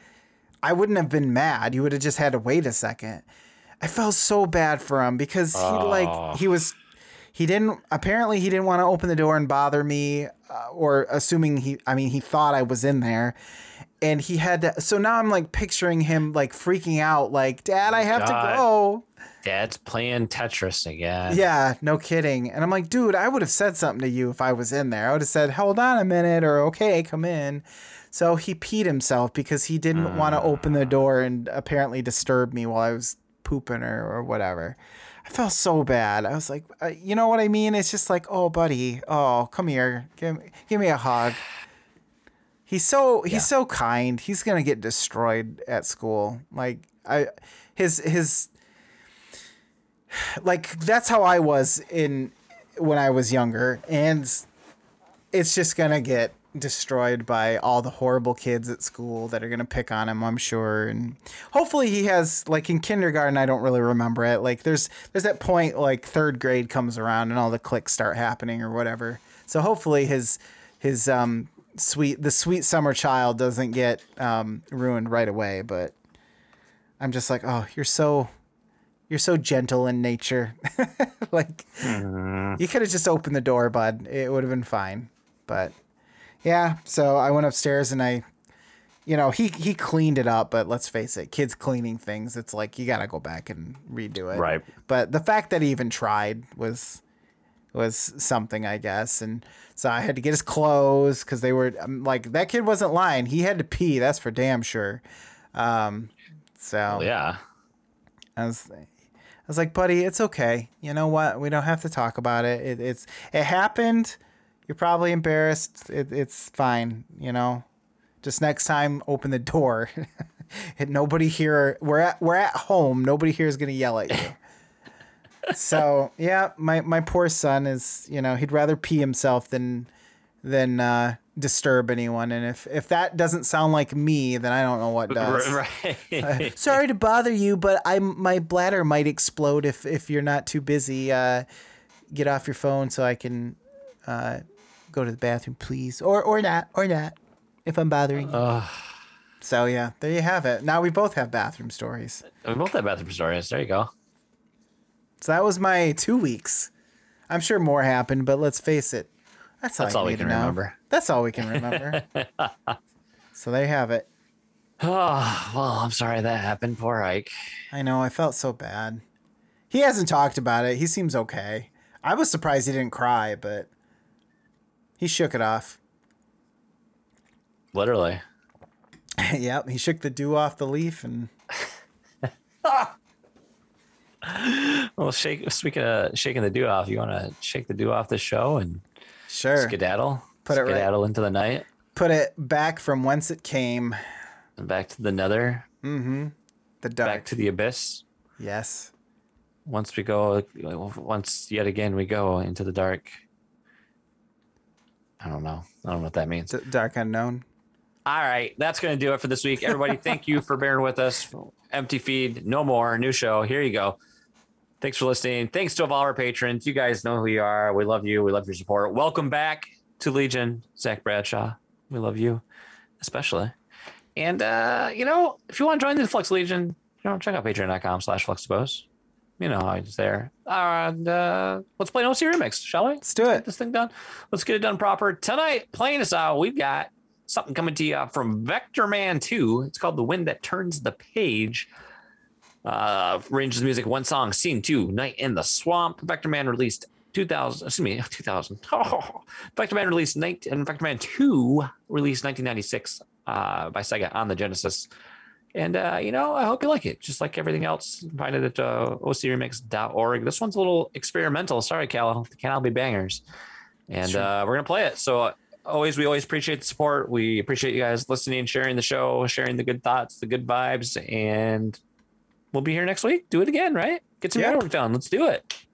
I wouldn't have been mad. You would have just had to wait a second. I felt so bad for him because he oh. like, he was, He didn't, apparently he didn't want to open the door and bother me uh, or assuming he, I mean, he thought I was in there and he had to, so now I'm like picturing him like freaking out, like, Dad, I have God. to go. Dad's playing Tetris again. Yeah, no kidding. And I'm like, dude, I would have said something to you if I was in there. I would have said, hold on a minute or okay, come in. So he peed himself because he didn't mm. want to open the door and apparently disturb me while I was pooping or, or whatever. I felt so bad. I was like, uh, you know what I mean? It's just like, oh, buddy, oh, come here, give me, give me a hug. He's so he's yeah. so kind. He's gonna get destroyed at school. Like I, his his, like that's how I was in when I was younger, and it's just gonna get destroyed by all the horrible kids at school that are going to pick on him, I'm sure. And hopefully he has, like in kindergarten, I don't really remember it. Like there's, there's that point, like third grade comes around and all the clicks start happening or whatever. So hopefully his, his, um, sweet, the sweet summer child doesn't get, um, ruined right away. But I'm just like, oh, you're so, you're so gentle in nature. Like mm. you could have just opened the door, bud. It would have been fine. But yeah, so I went upstairs and I, you know, he, he cleaned it up, but let's face it, kids cleaning things, it's like you got to go back and redo it. Right. But the fact that he even tried was was something, I guess. And so I had to get his clothes because they were I'm like, that kid wasn't lying. He had to pee. That's for damn sure. Um, so, well, yeah, I was I was like, buddy, it's OK. You know what? We don't have to talk about it. it it's it happened. You're probably embarrassed. It, it's fine. You know, just next time, open the door. And nobody here. We're at we're at home. Nobody here is going to yell at you. So, yeah, my, my poor son is, you know, he'd rather pee himself than than uh, disturb anyone. And if, if that doesn't sound like me, then I don't know what does. Right. uh, sorry to bother you, but I'm, my bladder might explode if, if you're not too busy. Uh, get off your phone so I can uh, go to the bathroom, please. Or, or not, or not, if I'm bothering you. Uh, so, yeah, there you have it. Now we both have bathroom stories. We both have bathroom stories. There you go. So that was my two weeks. I'm sure more happened, but let's face it. That's all, That's all we can remember. That's all we can remember. So there you have it. Oh, well, I'm sorry that happened. Poor Ike. I know. I felt so bad. He hasn't talked about it. He seems okay. I was surprised he didn't cry, but he shook it off. Literally. Yep. He shook the dew off the leaf and... Well, shake, speaking of shaking the dew off, you want to shake the dew off the show and... Sure. Skedaddle. Put it skedaddle right into the night. Put it back from whence it came. And back to the nether. Mm-hmm. The dark. Back to the abyss. Yes. Once we go, once yet again we go into the dark. I don't know. I don't know what that means. D- dark unknown. All right. That's going to do it for this week. Everybody, thank you for bearing with us. Empty feed. No more. New show. Here you go. Thanks for listening. Thanks to all our patrons. You guys know who you are. We love you. We love your support. Welcome back to Legion, Zach Bradshaw. We love you, especially. And, uh, you know, if you want to join the Flex Legion, you know, check out patreon.com slash Flexibos. You know, I'm just there. And uh, let's play an O C Remix, shall we? Let's do it. Let's get this thing done. Let's get it done proper. Tonight, playing us out, we've got something coming to you from Vector Man two. It's called The Wind That Turns the Page. Uh, ranges of music, one song, scene two, Night in the Swamp. Vector Man released two thousand, excuse me, two thousand. Oh, Vector Man released night and Vector Man two released nineteen ninety-six uh, by Sega on the Genesis. And, uh, you know, I hope you like it. Just like everything else, find it at uh, O C remix dot org. This one's a little experimental. Sorry, Cal. They can't all be bangers. And sure. uh, we're going to play it. So, uh, always, we always appreciate the support. We appreciate you guys listening, sharing the show, sharing the good thoughts, the good vibes, and we'll be here next week. Do it again, right? Get some yep. Network done. Let's do it.